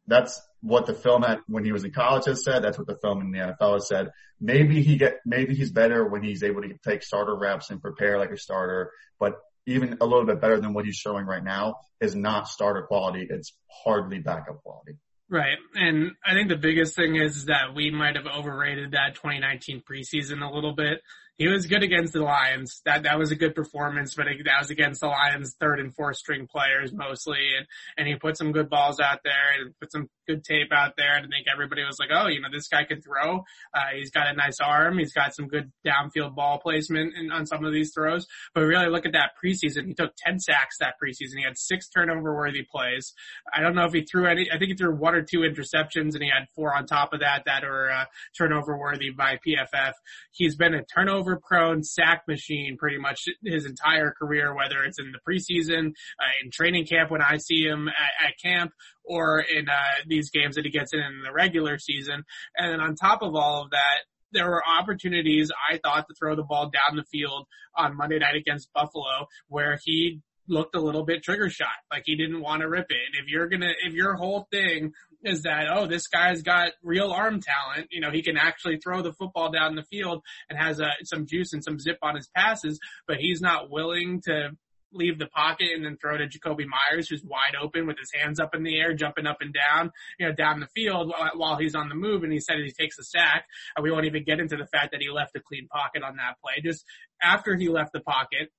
That's what the film at, when he was in college has said. That's what the film in the N F L has said. Maybe he get, maybe he's better when he's able to take starter reps and prepare like a starter, but even a little bit better than what he's showing right now is not starter quality. It's hardly backup quality. Right. And I think the biggest thing is that we might have overrated that twenty nineteen preseason a little bit. he was good against the Lions. That that was a good performance, but it, that was against the Lions' third and fourth string players mostly, and and he put some good balls out there and put some good tape out there. And I think everybody was like, oh, you know, this guy can throw. Uh, he's got a nice arm. He's got some good downfield ball placement in, on some of these throws. But really, look at that preseason. He took ten sacks that preseason. He had six turnover-worthy plays. I don't know if he threw any. I think he threw one or two interceptions, and he had four on top of that that are uh, turnover-worthy by P F F. He's been a turnover Over-prone sack machine pretty much his entire career, whether it's in the preseason, uh, in training camp when I see him at, at camp, or in uh, these games that he gets in in the regular season. And then on top of all of that, there were opportunities, I thought, to throw the ball down the field on Monday night against Buffalo where he looked a little bit trigger shot, like he didn't want to rip it. And if you're going to, if your whole thing is that, oh, this guy's got real arm talent, you know, he can actually throw the football down the field and has a, some juice and some zip on his passes, but he's not willing to leave the pocket and then throw to Jakobi Meyers, who's wide open with his hands up in the air, jumping up and down, you know, down the field while he's on the move. And he said he takes a sack. And we won't even get into the fact that he left a clean pocket on that play. Just after he left the pocket,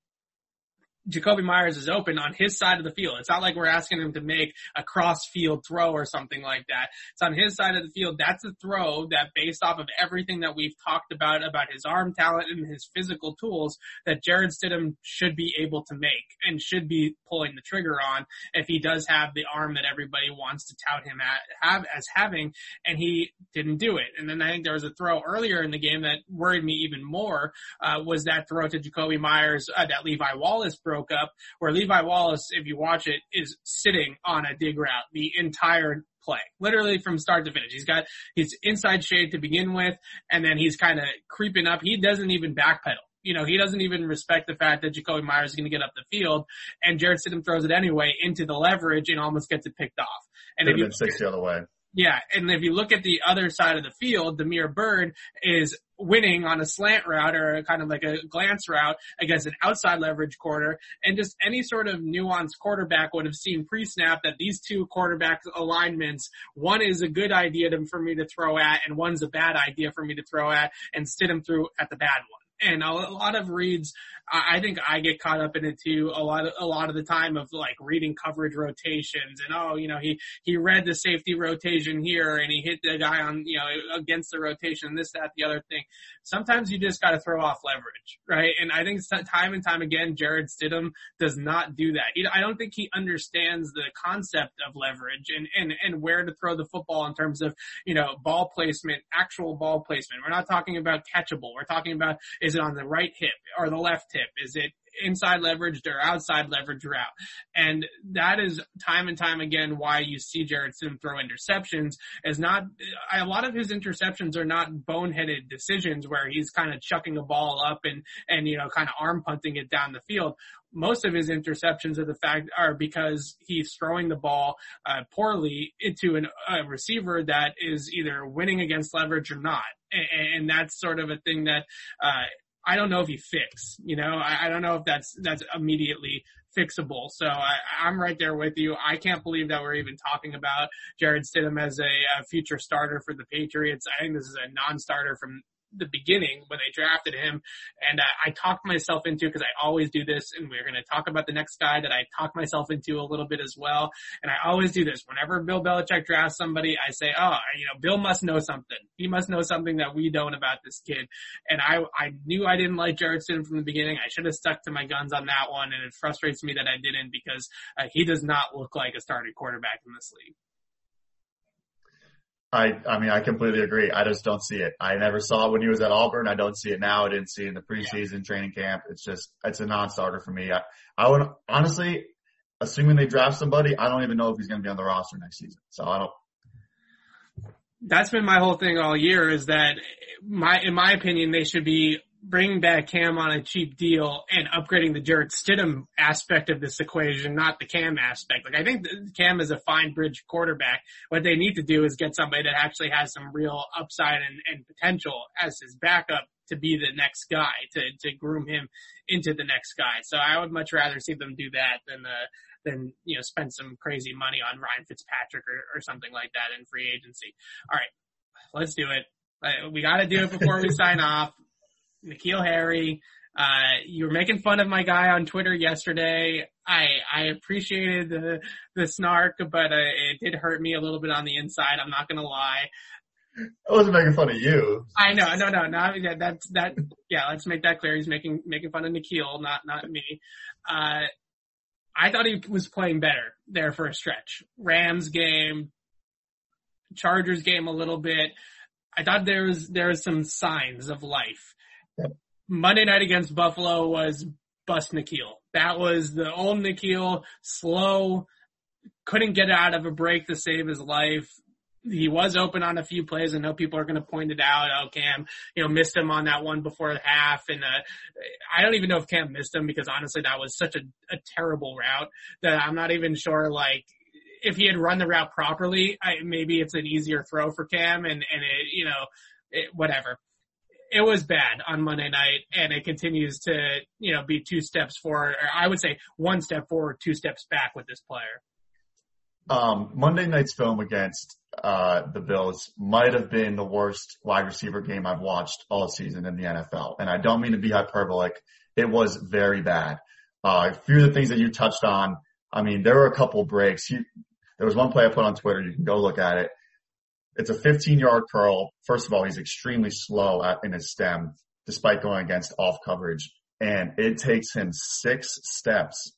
Jakobi Meyers is open on his side of the field. It's not like we're asking him to make a cross-field throw or something like that. It's on his side of the field. That's a throw that, based off of everything that we've talked about, about his arm talent and his physical tools, that Jared Stidham should be able to make and should be pulling the trigger on if he does have the arm that everybody wants to tout him at, have as having, and he didn't do it. And then I think there was a throw earlier in the game that worried me even more, uh, was that throw to Jakobi Meyers uh, that Levi Wallace broke. broke up, where Levi Wallace, if you watch it, is sitting on a dig route the entire play, literally from start to finish. He's got his inside shade to begin with, and then he's kind of creeping up. He doesn't even backpedal. You know, he doesn't even respect the fact that Jakobi Meyers is going to get up the field, and Jared Stidham throws it anyway into the leverage and almost gets it picked off. And if you, six the other way. Yeah, and if you look at the other side of the field, Damiere Byrd is winning on a slant route or kind of like a glance route against an outside leverage corner, and just any sort of nuanced quarterback would have seen pre-snap that these two quarterback alignments, one is a good idea to, for me to throw at, and one's a bad idea for me to throw at, and Stidham threw at the bad one. And a lot of reads, I think I get caught up in it too a lot of, a lot of the time of like reading coverage rotations and, oh, you know, he, he read the safety rotation here and he hit the guy on, you know, against the rotation, this, that, the other thing. Sometimes you just got to throw off leverage, right? And I think time and time again, Jared Stidham does not do that. He, I don't think he understands the concept of leverage and, and, and where to throw the football in terms of, you know, ball placement, actual ball placement. We're not talking about catchable. We're talking about is Is it on the right hip or the left hip? Is it inside leveraged or outside leverage route? And that is time and time again why you see Jared Stidham throw interceptions. Is not a lot of his interceptions are not boneheaded decisions where he's kind of chucking a ball up and and you know kind of arm punting it down the field. Most of his interceptions are the fact are because he's throwing the ball uh, poorly into an, a receiver that is either winning against leverage or not, and, and that's sort of a thing that. Uh, I don't know if he fix, you know, I, I don't know if that's, that's immediately fixable. So I, I'm right there with you. I can't believe that we're even talking about Jared Stidham as a, a future starter for the Patriots. I think this is a non-starter from the beginning when they drafted him. And uh, I talked myself into, because I always do this, and we're going to talk about the next guy that I talked myself into a little bit as well. And I always do this. Whenever Bill Belichick drafts somebody, I say, oh, you know, Bill must know something. He must know something that we don't about this kid. And I I knew I didn't like Jared Stidham from the beginning. I should have stuck to my guns on that one, and it frustrates me that I didn't, because uh, he does not look like a starting quarterback in this league. I, I mean, I completely agree. I just don't see it. I never saw it when he was at Auburn. I don't see it now. I didn't see it in the preseason yeah. training camp. It's just, it's a non-starter for me. I, I would honestly, assuming they draft somebody, I don't even know if he's going to be on the roster next season. So I don't. That's been my whole thing all year, is that my, in my opinion, they should be bringing back Cam on a cheap deal and upgrading the Jared Stidham aspect of this equation, not the Cam aspect. Like, I think Cam is a fine bridge quarterback. What they need to do is get somebody that actually has some real upside and, and potential as his backup to be the next guy, to, to groom him into the next guy. So I would much rather see them do that than, uh, than, you know, spend some crazy money on Ryan Fitzpatrick or, or something like that in free agency. All right, let's do it. We got to do it before we sign off. N'Keal Harry. Uh, you were making fun of my guy on Twitter yesterday. I, I appreciated the, the snark, but uh, it did hurt me a little bit on the inside. I'm not going to lie. I wasn't making fun of you. I know. No, no, no. Yeah, that's that. Yeah. Let's make that clear. He's making, making fun of N'Keal, not, not me. Uh, I thought he was playing better there for a stretch. Rams game, Chargers game a little bit. I thought there was, there was some signs of life. Yeah. Monday night against Buffalo was bust N'Keal. That was the old N'Keal, slow, couldn't get out of a break to save his life. He was open on a few plays. I know people are going to point it out. Oh, Cam, you know, missed him on that one before the half. And, uh, I don't even know if Cam missed him because honestly, that was such a, a terrible route that I'm not even sure, like, if he had run the route properly, I, maybe it's an easier throw for Cam and, and it, you know, it, whatever. It was bad on Monday night and it continues to, you know, be two steps forward, or I would say one step forward, two steps back with this player. Um, Monday night's film against uh the Bills might have been the worst wide receiver game I've watched all season in the N F L. And I don't mean to be hyperbolic. It was very bad. Uh, a few of the things that you touched on, I mean, there were a couple breaks. You, there was one play I put on Twitter. You can go look at it. It's a fifteen-yard curl. First of all, he's extremely slow at, in his stem despite going against off coverage. And it takes him six steps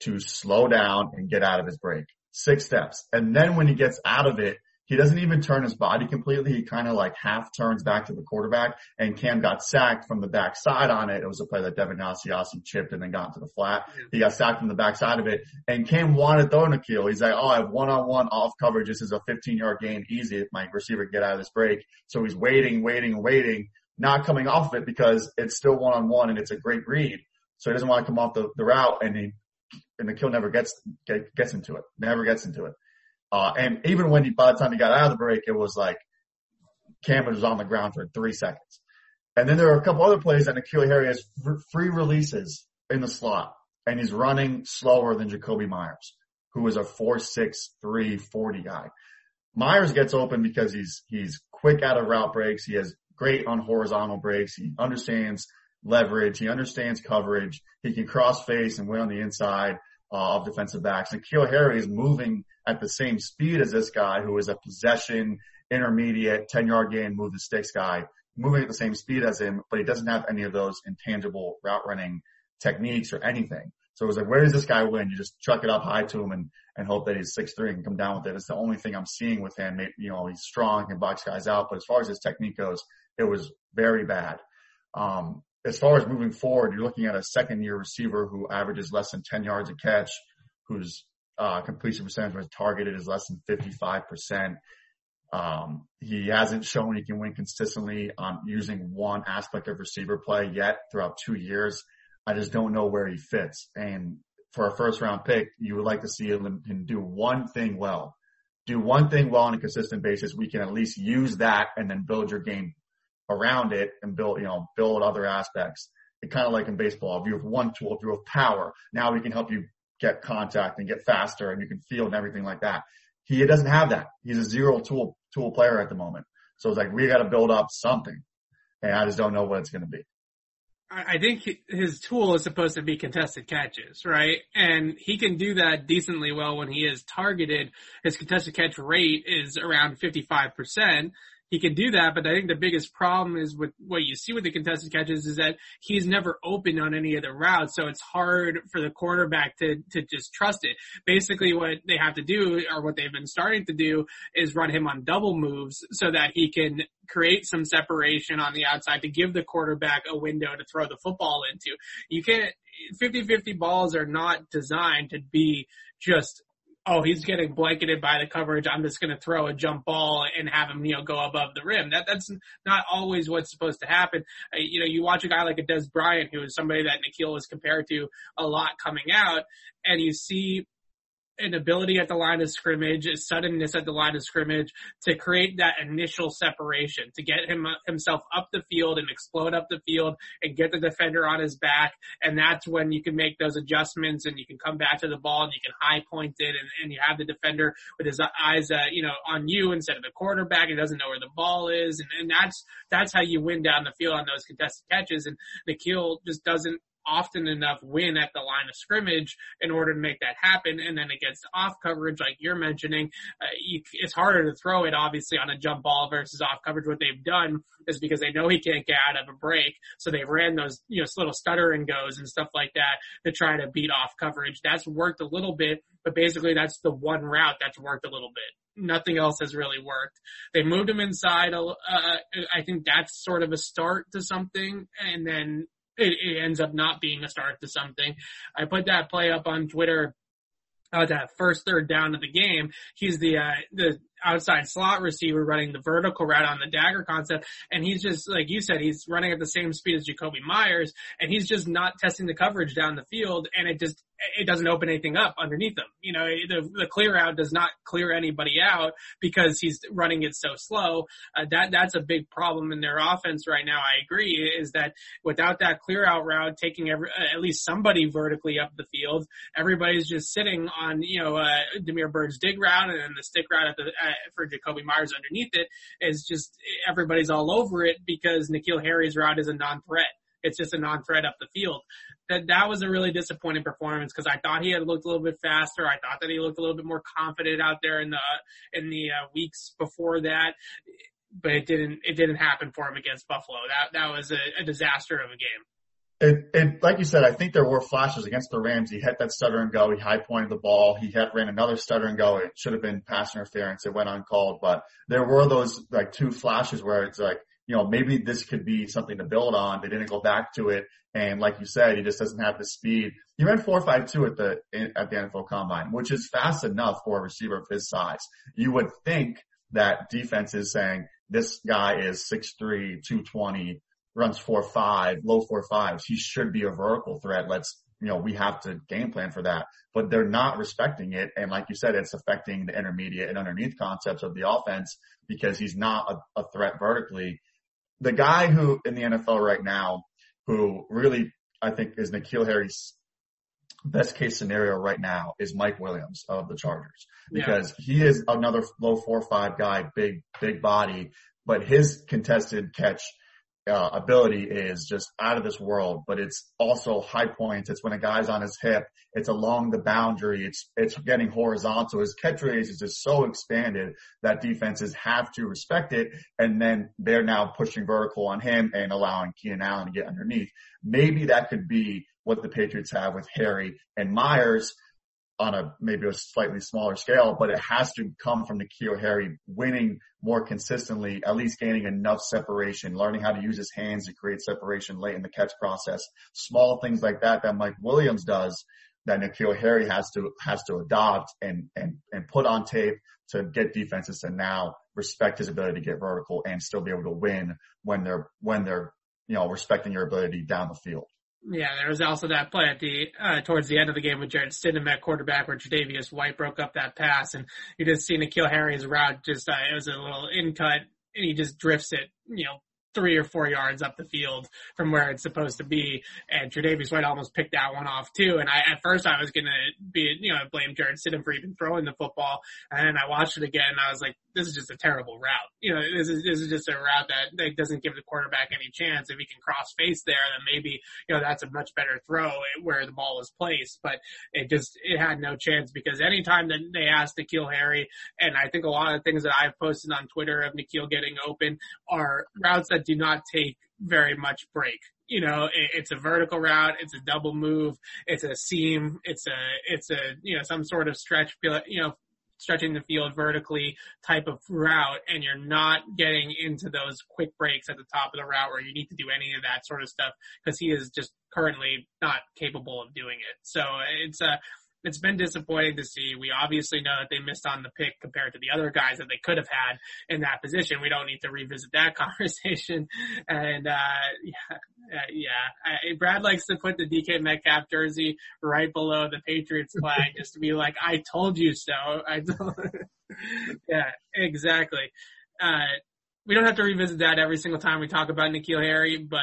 to slow down and get out of his break. Six steps. And then when he gets out of it, he doesn't even turn his body completely. He kind of like half turns back to the quarterback, and Cam got sacked from the backside on it. It was a play that Devin Asiasi chipped and then got into the flat. He got sacked from the backside of it, and Cam wanted to throw N'Keal. He's like, oh, I have one-on-one off coverage. This is a fifteen-yard gain, easy if my receiver can get out of this break. So he's waiting, waiting, waiting, not coming off of it because it's still one-on-one, and it's a great read. So he doesn't want to come off the, the route, and he and N'Keal never gets get, gets into it, never gets into it. Uh, and even when he, by the time he got out of the break, it was like Cam was on the ground for three seconds. And then there are a couple other plays that N'Keal Harry has free releases in the slot, and he's running slower than Jakobi Meyers, who is a four six, three forty guy. Meyers gets open because he's, he's quick out of route breaks. He has great on horizontal breaks. He understands leverage. He understands coverage. He can cross face and win on the inside uh, of defensive backs. N'Keal Harry is moving at the same speed as this guy, who is a possession, intermediate, ten-yard gain, move the sticks guy, moving at the same speed as him, but he doesn't have any of those intangible route running techniques or anything. So it was like, where does this guy win? You just chuck it up high to him and, and hope that he's six three and come down with it. It's the only thing I'm seeing with him. Maybe, you know, he's strong, can box guys out, but as far as his technique goes, it was very bad. Um, as far as moving forward, you're looking at a second-year receiver who averages less than ten yards a catch, who's Uh, completion percentage was targeted is less than fifty-five percent. Um, he hasn't shown he can win consistently on using one aspect of receiver play yet throughout two years. I just don't know where he fits. And for a first round pick, you would like to see him, him do one thing well, do one thing well on a consistent basis. We can at least use that and then build your game around it and build, you know, build other aspects. It's kind of like in baseball. If you have one tool, if you have power, now we can help you get contact and get faster and you can field and everything like that. He doesn't have that. He's a zero tool, tool player at the moment. So it's like, we got to build up something. And I just don't know what it's going to be. I think his tool is supposed to be contested catches, right? And he can do that decently well when he is targeted. His contested catch rate is around fifty-five percent. He can do that, but I think the biggest problem is with what you see with the contested catches is that he's never open on any of the routes, so it's hard for the quarterback to to just trust it. Basically, what they have to do, or what they've been starting to do, is run him on double moves so that he can create some separation on the outside to give the quarterback a window to throw the football into. You can't – fifty-fifty balls are not designed to be just – oh, he's getting blanketed by the coverage, I'm just going to throw a jump ball and have him, you know, go above the rim. That that's not always what's supposed to happen. Uh, you know, you watch a guy like a Des Bryant, who is somebody that N'Keal was compared to a lot coming out, and you see an ability at the line of scrimmage, suddenness at the line of scrimmage to create that initial separation, to get him himself up the field and explode up the field and get the defender on his back. And that's when you can make those adjustments and you can come back to the ball and you can high point it and, and you have the defender with his eyes, uh, you know, on you instead of the quarterback. He doesn't know where the ball is. And, and that's, that's how you win down the field on those contested catches. And Nikhil just doesn't often enough win at the line of scrimmage in order to make that happen. And then against off coverage, like you're mentioning, uh, you, it's harder to throw it obviously on a jump ball versus off coverage. What they've done is because they know he can't get out of a break, so they ran those, you know, little stutter and goes and stuff like that to try to beat off coverage. That's worked a little bit, but basically that's the one route that's worked a little bit. Nothing else has really worked. They moved him inside. Uh, I think that's sort of a start to something, and then It, it ends up not being a start to something. I put that play up on Twitter. Uh, that first third down of the game, he's the uh, the outside slot receiver running the vertical route on the dagger concept, and he's just, like you said, he's running at the same speed as Jakobi Meyers, and he's just not testing the coverage down the field, and it just it doesn't open anything up underneath him. You know, the, the clear out does not clear anybody out because he's running it so slow. Uh, that that's a big problem in their offense right now. I agree, is that without that clear out route taking every, uh, at least somebody vertically up the field, everybody's just sitting on on, you know, uh, Damiere Byrd's dig route and then the stick route at the, uh, for Jakobi Meyers underneath it is just everybody's all over it because N'Keal Harry's route is a non-threat. It's just a non-threat up the field. That that was a really disappointing performance because I thought he had looked a little bit faster. I thought that he looked a little bit more confident out there in the, in the uh, weeks before that, but it didn't, it didn't happen for him against Buffalo. That, that was a, a disaster of a game. It, it, like you said, I think there were flashes against the Rams. He had that stutter and go. He high pointed the ball. He had ran another stutter and go. It should have been pass interference. It went uncalled, but there were those like two flashes where it's like, you know, maybe this could be something to build on. They didn't go back to it. And like you said, he just doesn't have the speed. He ran four five two at the, at the N F L combine, which is fast enough for a receiver of his size. You would think that defense is saying this guy is six three, two twenty. Runs four five, low four fives. He should be a vertical threat. Let's, you know, we have to game plan for that, but they're not respecting it. And like you said, it's affecting the intermediate and underneath concepts of the offense because he's not a, a threat vertically. The guy who in the N F L right now, who really, I think is N'Keal Harry's best case scenario right now is Mike Williams of the Chargers, because yeah. he is another low four five guy, big, big body, but his contested catch Uh, ability is just out of this world, but it's also high points. It's when a guy's on his hip. It's along the boundary. It's, it's getting horizontal. His catch radius is just so expanded that defenses have to respect it. And then they're now pushing vertical on him and allowing Keenan Allen to get underneath. Maybe that could be what the Patriots have with Harry and Myers on a, maybe a slightly smaller scale, but it has to come from N'Keal Harry winning more consistently, at least gaining enough separation, learning how to use his hands to create separation late in the catch process. Small things like that that Mike Williams does that N'Keal Harry has to, has to adopt and, and, and put on tape to get defenses to now respect his ability to get vertical and still be able to win when they're, when they're, you know, respecting your ability down the field. Yeah, there was also that play at the, uh, towards the end of the game with Jared Stidham at quarterback where Tre'Davious White broke up that pass and you just see N'Keal Harry's route just, uh, it was a little in cut and he just drifts it, you know, three or four yards up the field from where it's supposed to be. And Tre'Davious White almost picked that one off too. And I, at first I was going to be, you know, blame Jared Stidham for even throwing the football. And then I watched it again and I was like, this is just a terrible route. You know, this is, this is just a route that, that doesn't give the quarterback any chance. If he can cross face there, then maybe, you know, that's a much better throw where the ball is placed, but it just, it had no chance because anytime that they asked N'Keal Harry, and I think a lot of things that I've posted on Twitter of Nikhil getting open are routes that do not take very much break. You know, it, it's a vertical route. It's a double move. It's a seam. It's a, it's a, you know, some sort of stretch, you know, stretching the field vertically type of route, and you're not getting into those quick breaks at the top of the route where you need to do any of that sort of stuff because he is just currently not capable of doing it. So it's a, it's been disappointing to see. We obviously know that they missed on the pick compared to the other guys that they could have had in that position. We don't need to revisit that conversation. And, uh, yeah, Uh, yeah, I, Brad likes to put the D K Metcalf jersey right below the Patriots flag just to be like, I told you so. I told... yeah, exactly. Uh, we don't have to revisit that every single time we talk about N'Keal Harry, but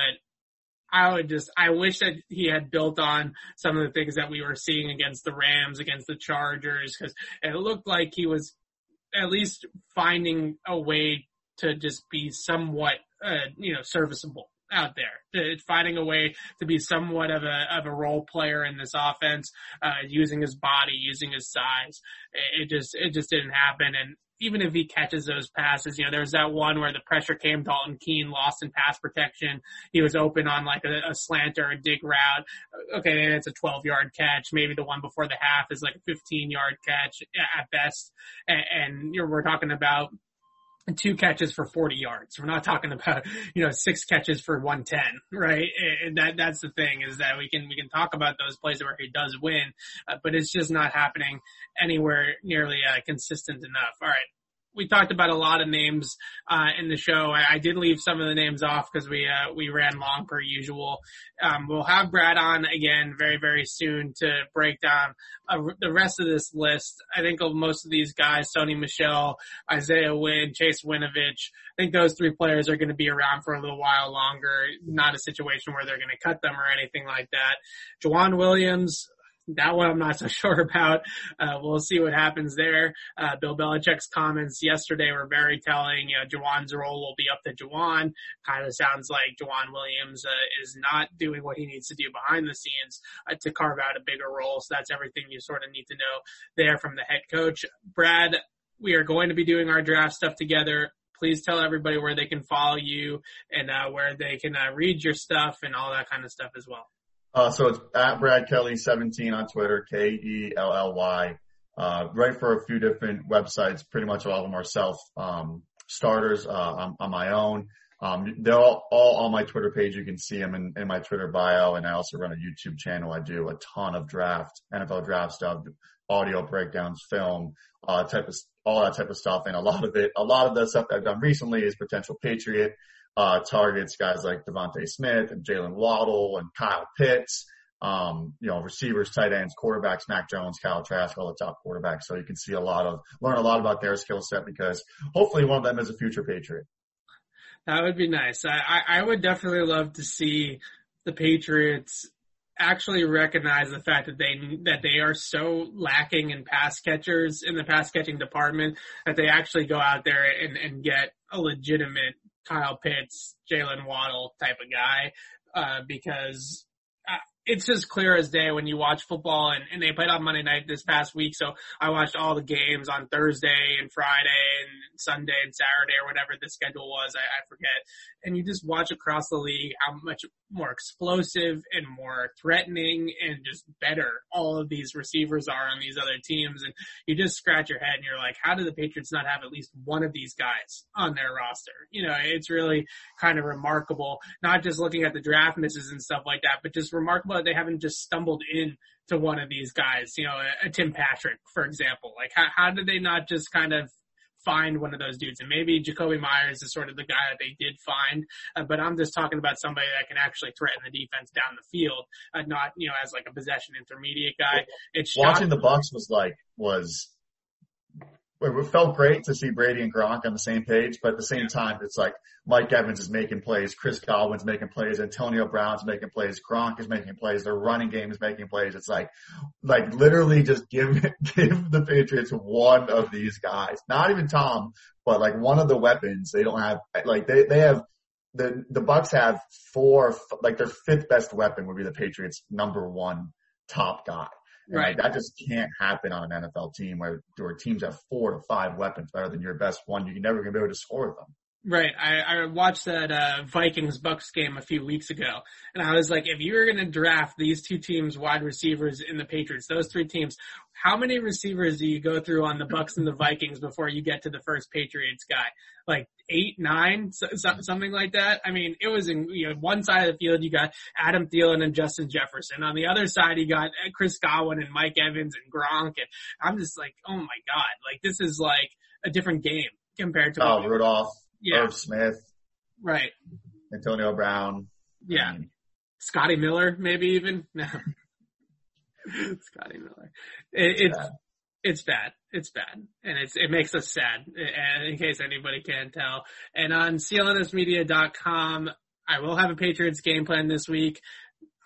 I would just, I wish that he had built on some of the things that we were seeing against the Rams, against the Chargers, because it looked like he was at least finding a way to just be somewhat, uh, you know, serviceable out there. It's finding a way to be somewhat of a, of a role player in this offense, uh, using his body, using his size. It just, it just didn't happen. And even if he catches those passes, you know, there was that one where the pressure came, Dalton Keene lost in pass protection. He was open on like a, a slant or a dig route. Okay, it's a twelve-yard catch. Maybe the one before the half is like a fifteen-yard catch at best. And, and you know, we're talking about two catches for forty yards. We're not talking about, you know, six catches for one ten, right? And that, that's the thing, is that we can, we can talk about those plays where he does win, uh, but it's just not happening anywhere nearly uh, consistent enough. All right. We talked about a lot of names, uh, in the show. I, I did leave some of the names off because we, uh, we ran long per usual. Um, we'll have Brad on again very, very soon to break down uh, the rest of this list. I think of most of these guys, Sony Michel, Isaiah Wynn, Chase Winovich, I think those three players are going to be around for a little while longer. Not a situation where they're going to cut them or anything like that. Juwan Williams, that one I'm not so sure about. Uh, we'll see what happens there. Uh, Bill Belichick's comments yesterday were very telling. You know, Juwan's role will be up to Juwan. Kind of sounds like Juwan Williams uh, is not doing what he needs to do behind the scenes uh, to carve out a bigger role. So that's everything you sort of need to know there from the head coach. Brad, we are going to be doing our draft stuff together. Please tell everybody where they can follow you and uh, where they can uh, read your stuff and all that kind of stuff as well. Uh, so it's at Brad Kelly seventeen on Twitter, K E L L Y. Uh, write for a few different websites, pretty much all of them are self, um, starters, uh, on, on my own. Um, they're all, all on my Twitter page. You can see them in, in my Twitter bio. And I also run a YouTube channel. I do a ton of draft, N F L draft stuff, audio breakdowns, film, uh, type of, all that type of stuff. And a lot of it, a lot of the stuff that I've done recently is potential Patriot Uh, targets, guys like Devontae Smith and Jalen Waddle and Kyle Pitts, um, you know, receivers, tight ends, quarterbacks, Mac Jones, Kyle Trask, all the top quarterbacks. So you can see a lot of, learn a lot about their skill set because hopefully one of them is a future Patriot. That would be nice. I, I would definitely love to see the Patriots actually recognize the fact that they that they are so lacking in pass catchers in the pass catching department that they actually go out there and, and get a legitimate Kyle Pitts, Jalen Waddle type of guy, uh, because uh, it's just clear as day when you watch football, and, and they played on Monday night this past week, so I watched all the games on Thursday and Friday and Sunday and Saturday or whatever the schedule was, I, I forget, and you just watch across the league how much more explosive and more threatening and just better all of these receivers are on these other teams, and you just scratch your head and you're like, how do the Patriots not have at least one of these guys on their roster? You know, it's really kind of remarkable, not just looking at the draft misses and stuff like that, but just remarkable that they haven't just stumbled in to one of these guys, you know, a, a Tim Patrick, for example. Like, how, how did they not just kind of find one of those dudes? And maybe Jakobi Meyers is sort of the guy that they did find, uh, but I'm just talking about somebody that can actually threaten the defense down the field, uh, not, you know, as like a possession intermediate guy. It's watching the Bucs was like, was, it felt great to see Brady and Gronk on the same page, but at the same yeah. time, it's like Mike Evans is making plays, Chris Godwin's making plays, Antonio Brown's making plays, Gronk is making plays, their running game is making plays. It's like, like literally just give, give the Patriots one of these guys. Not even Tom, but like one of the weapons. They don't have, like they, they have, the, the Bucs have four, like their fifth best weapon would be the Patriots' number one top guy. And right. Like, that just can't happen on an N F L team where, where teams have four to five weapons better than your best one. You're never going to be able to score with them. Right. I, I watched that uh, Vikings-Bucks game a few weeks ago, and I was like, if you were going to draft these two teams' wide receivers in the Patriots, those three teams, how many receivers do you go through on the Bucks and the Vikings before you get to the first Patriots guy? Like eight, nine, so, so, something like that? I mean, it was in, you know, one side of the field, you got Adam Thielen and Justin Jefferson. On the other side, you got Chris Godwin and Mike Evans and Gronk. And I'm just like, oh, my God. Like, this is like a different game compared to – Oh, Rudolph. Yeah. Irv Smith. Right. Antonio Brown. Yeah. I mean, Scotty Miller, maybe even? No. Scotty Miller. It, it's, bad. it's bad. It's bad. And it's, it makes us sad, in case anybody can tell. And on C L N S media dot com, I will have a Patriots game plan this week.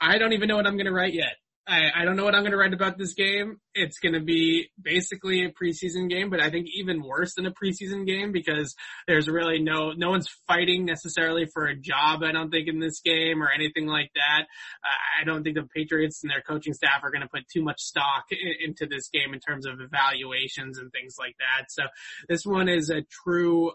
I don't even know what I'm going to write yet. I, I don't know what I'm going to write about this game. It's going to be basically a preseason game, but I think even worse than a preseason game because there's really no, no one's fighting necessarily for a job, I don't think, in this game or anything like that. Uh, I don't think the Patriots and their coaching staff are going to put too much stock in, into this game in terms of evaluations and things like that. So this one is a true,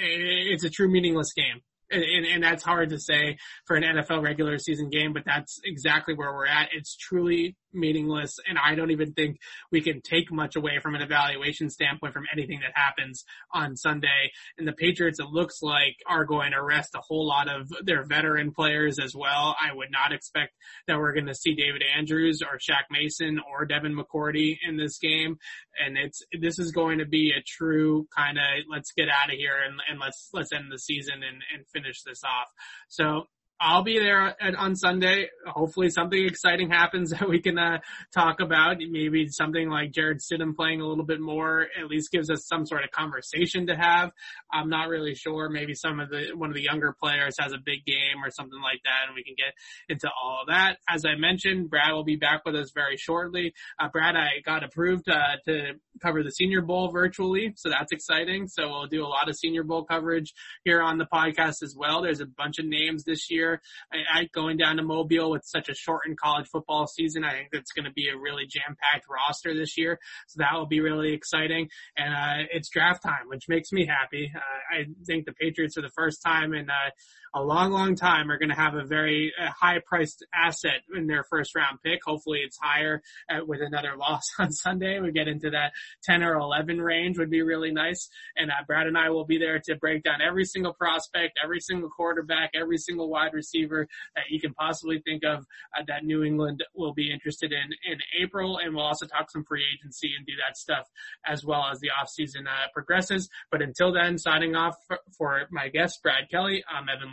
it's a true meaningless game. And, and that's hard to say for an N F L regular season game, but that's exactly where we're at. It's truly meaningless, and I don't even think we can take much away from an evaluation standpoint from anything that happens on Sunday. And the Patriots, it looks like, are going to rest a whole lot of their veteran players as well. I would not expect that we're going to see David Andrews or Shaq Mason or Devin McCourty in this game. And it's this is going to be a true kind of let's get out of here and, and let's let's end the season and, and finish Finish this off. So I'll be there on Sunday. Hopefully something exciting happens that we can uh, talk about. Maybe something like Jared Stidham playing a little bit more at least gives us some sort of conversation to have. I'm not really sure. Maybe some of the one of the younger players has a big game or something like that, and we can get into all of that. As I mentioned, Brad will be back with us very shortly. Uh, Brad, I got approved uh, to cover the Senior Bowl virtually, so that's exciting. So we'll do a lot of Senior Bowl coverage here on the podcast as well. There's a bunch of names this year. I, I going down to Mobile with such a shortened college football season. I think that's going to be a really jam-packed roster this year, so that will be really exciting. And uh, it's draft time, which makes me happy. Uh, I think the Patriots, for the first time in uh, a long, long time, are going to have a very uh, high-priced asset in their first-round pick. Hopefully, it's higher uh, with another loss on Sunday. We get into that ten or eleven range would be really nice. And uh, Brad and I will be there to break down every single prospect, every single quarterback, every single wide receiver. receiver that you can possibly think of uh, that New England will be interested in in April. And we'll also talk some free agency and do that stuff as well as the offseason uh, progresses. But until then, signing off for, for my guest, Brad Kelly, I'm Evan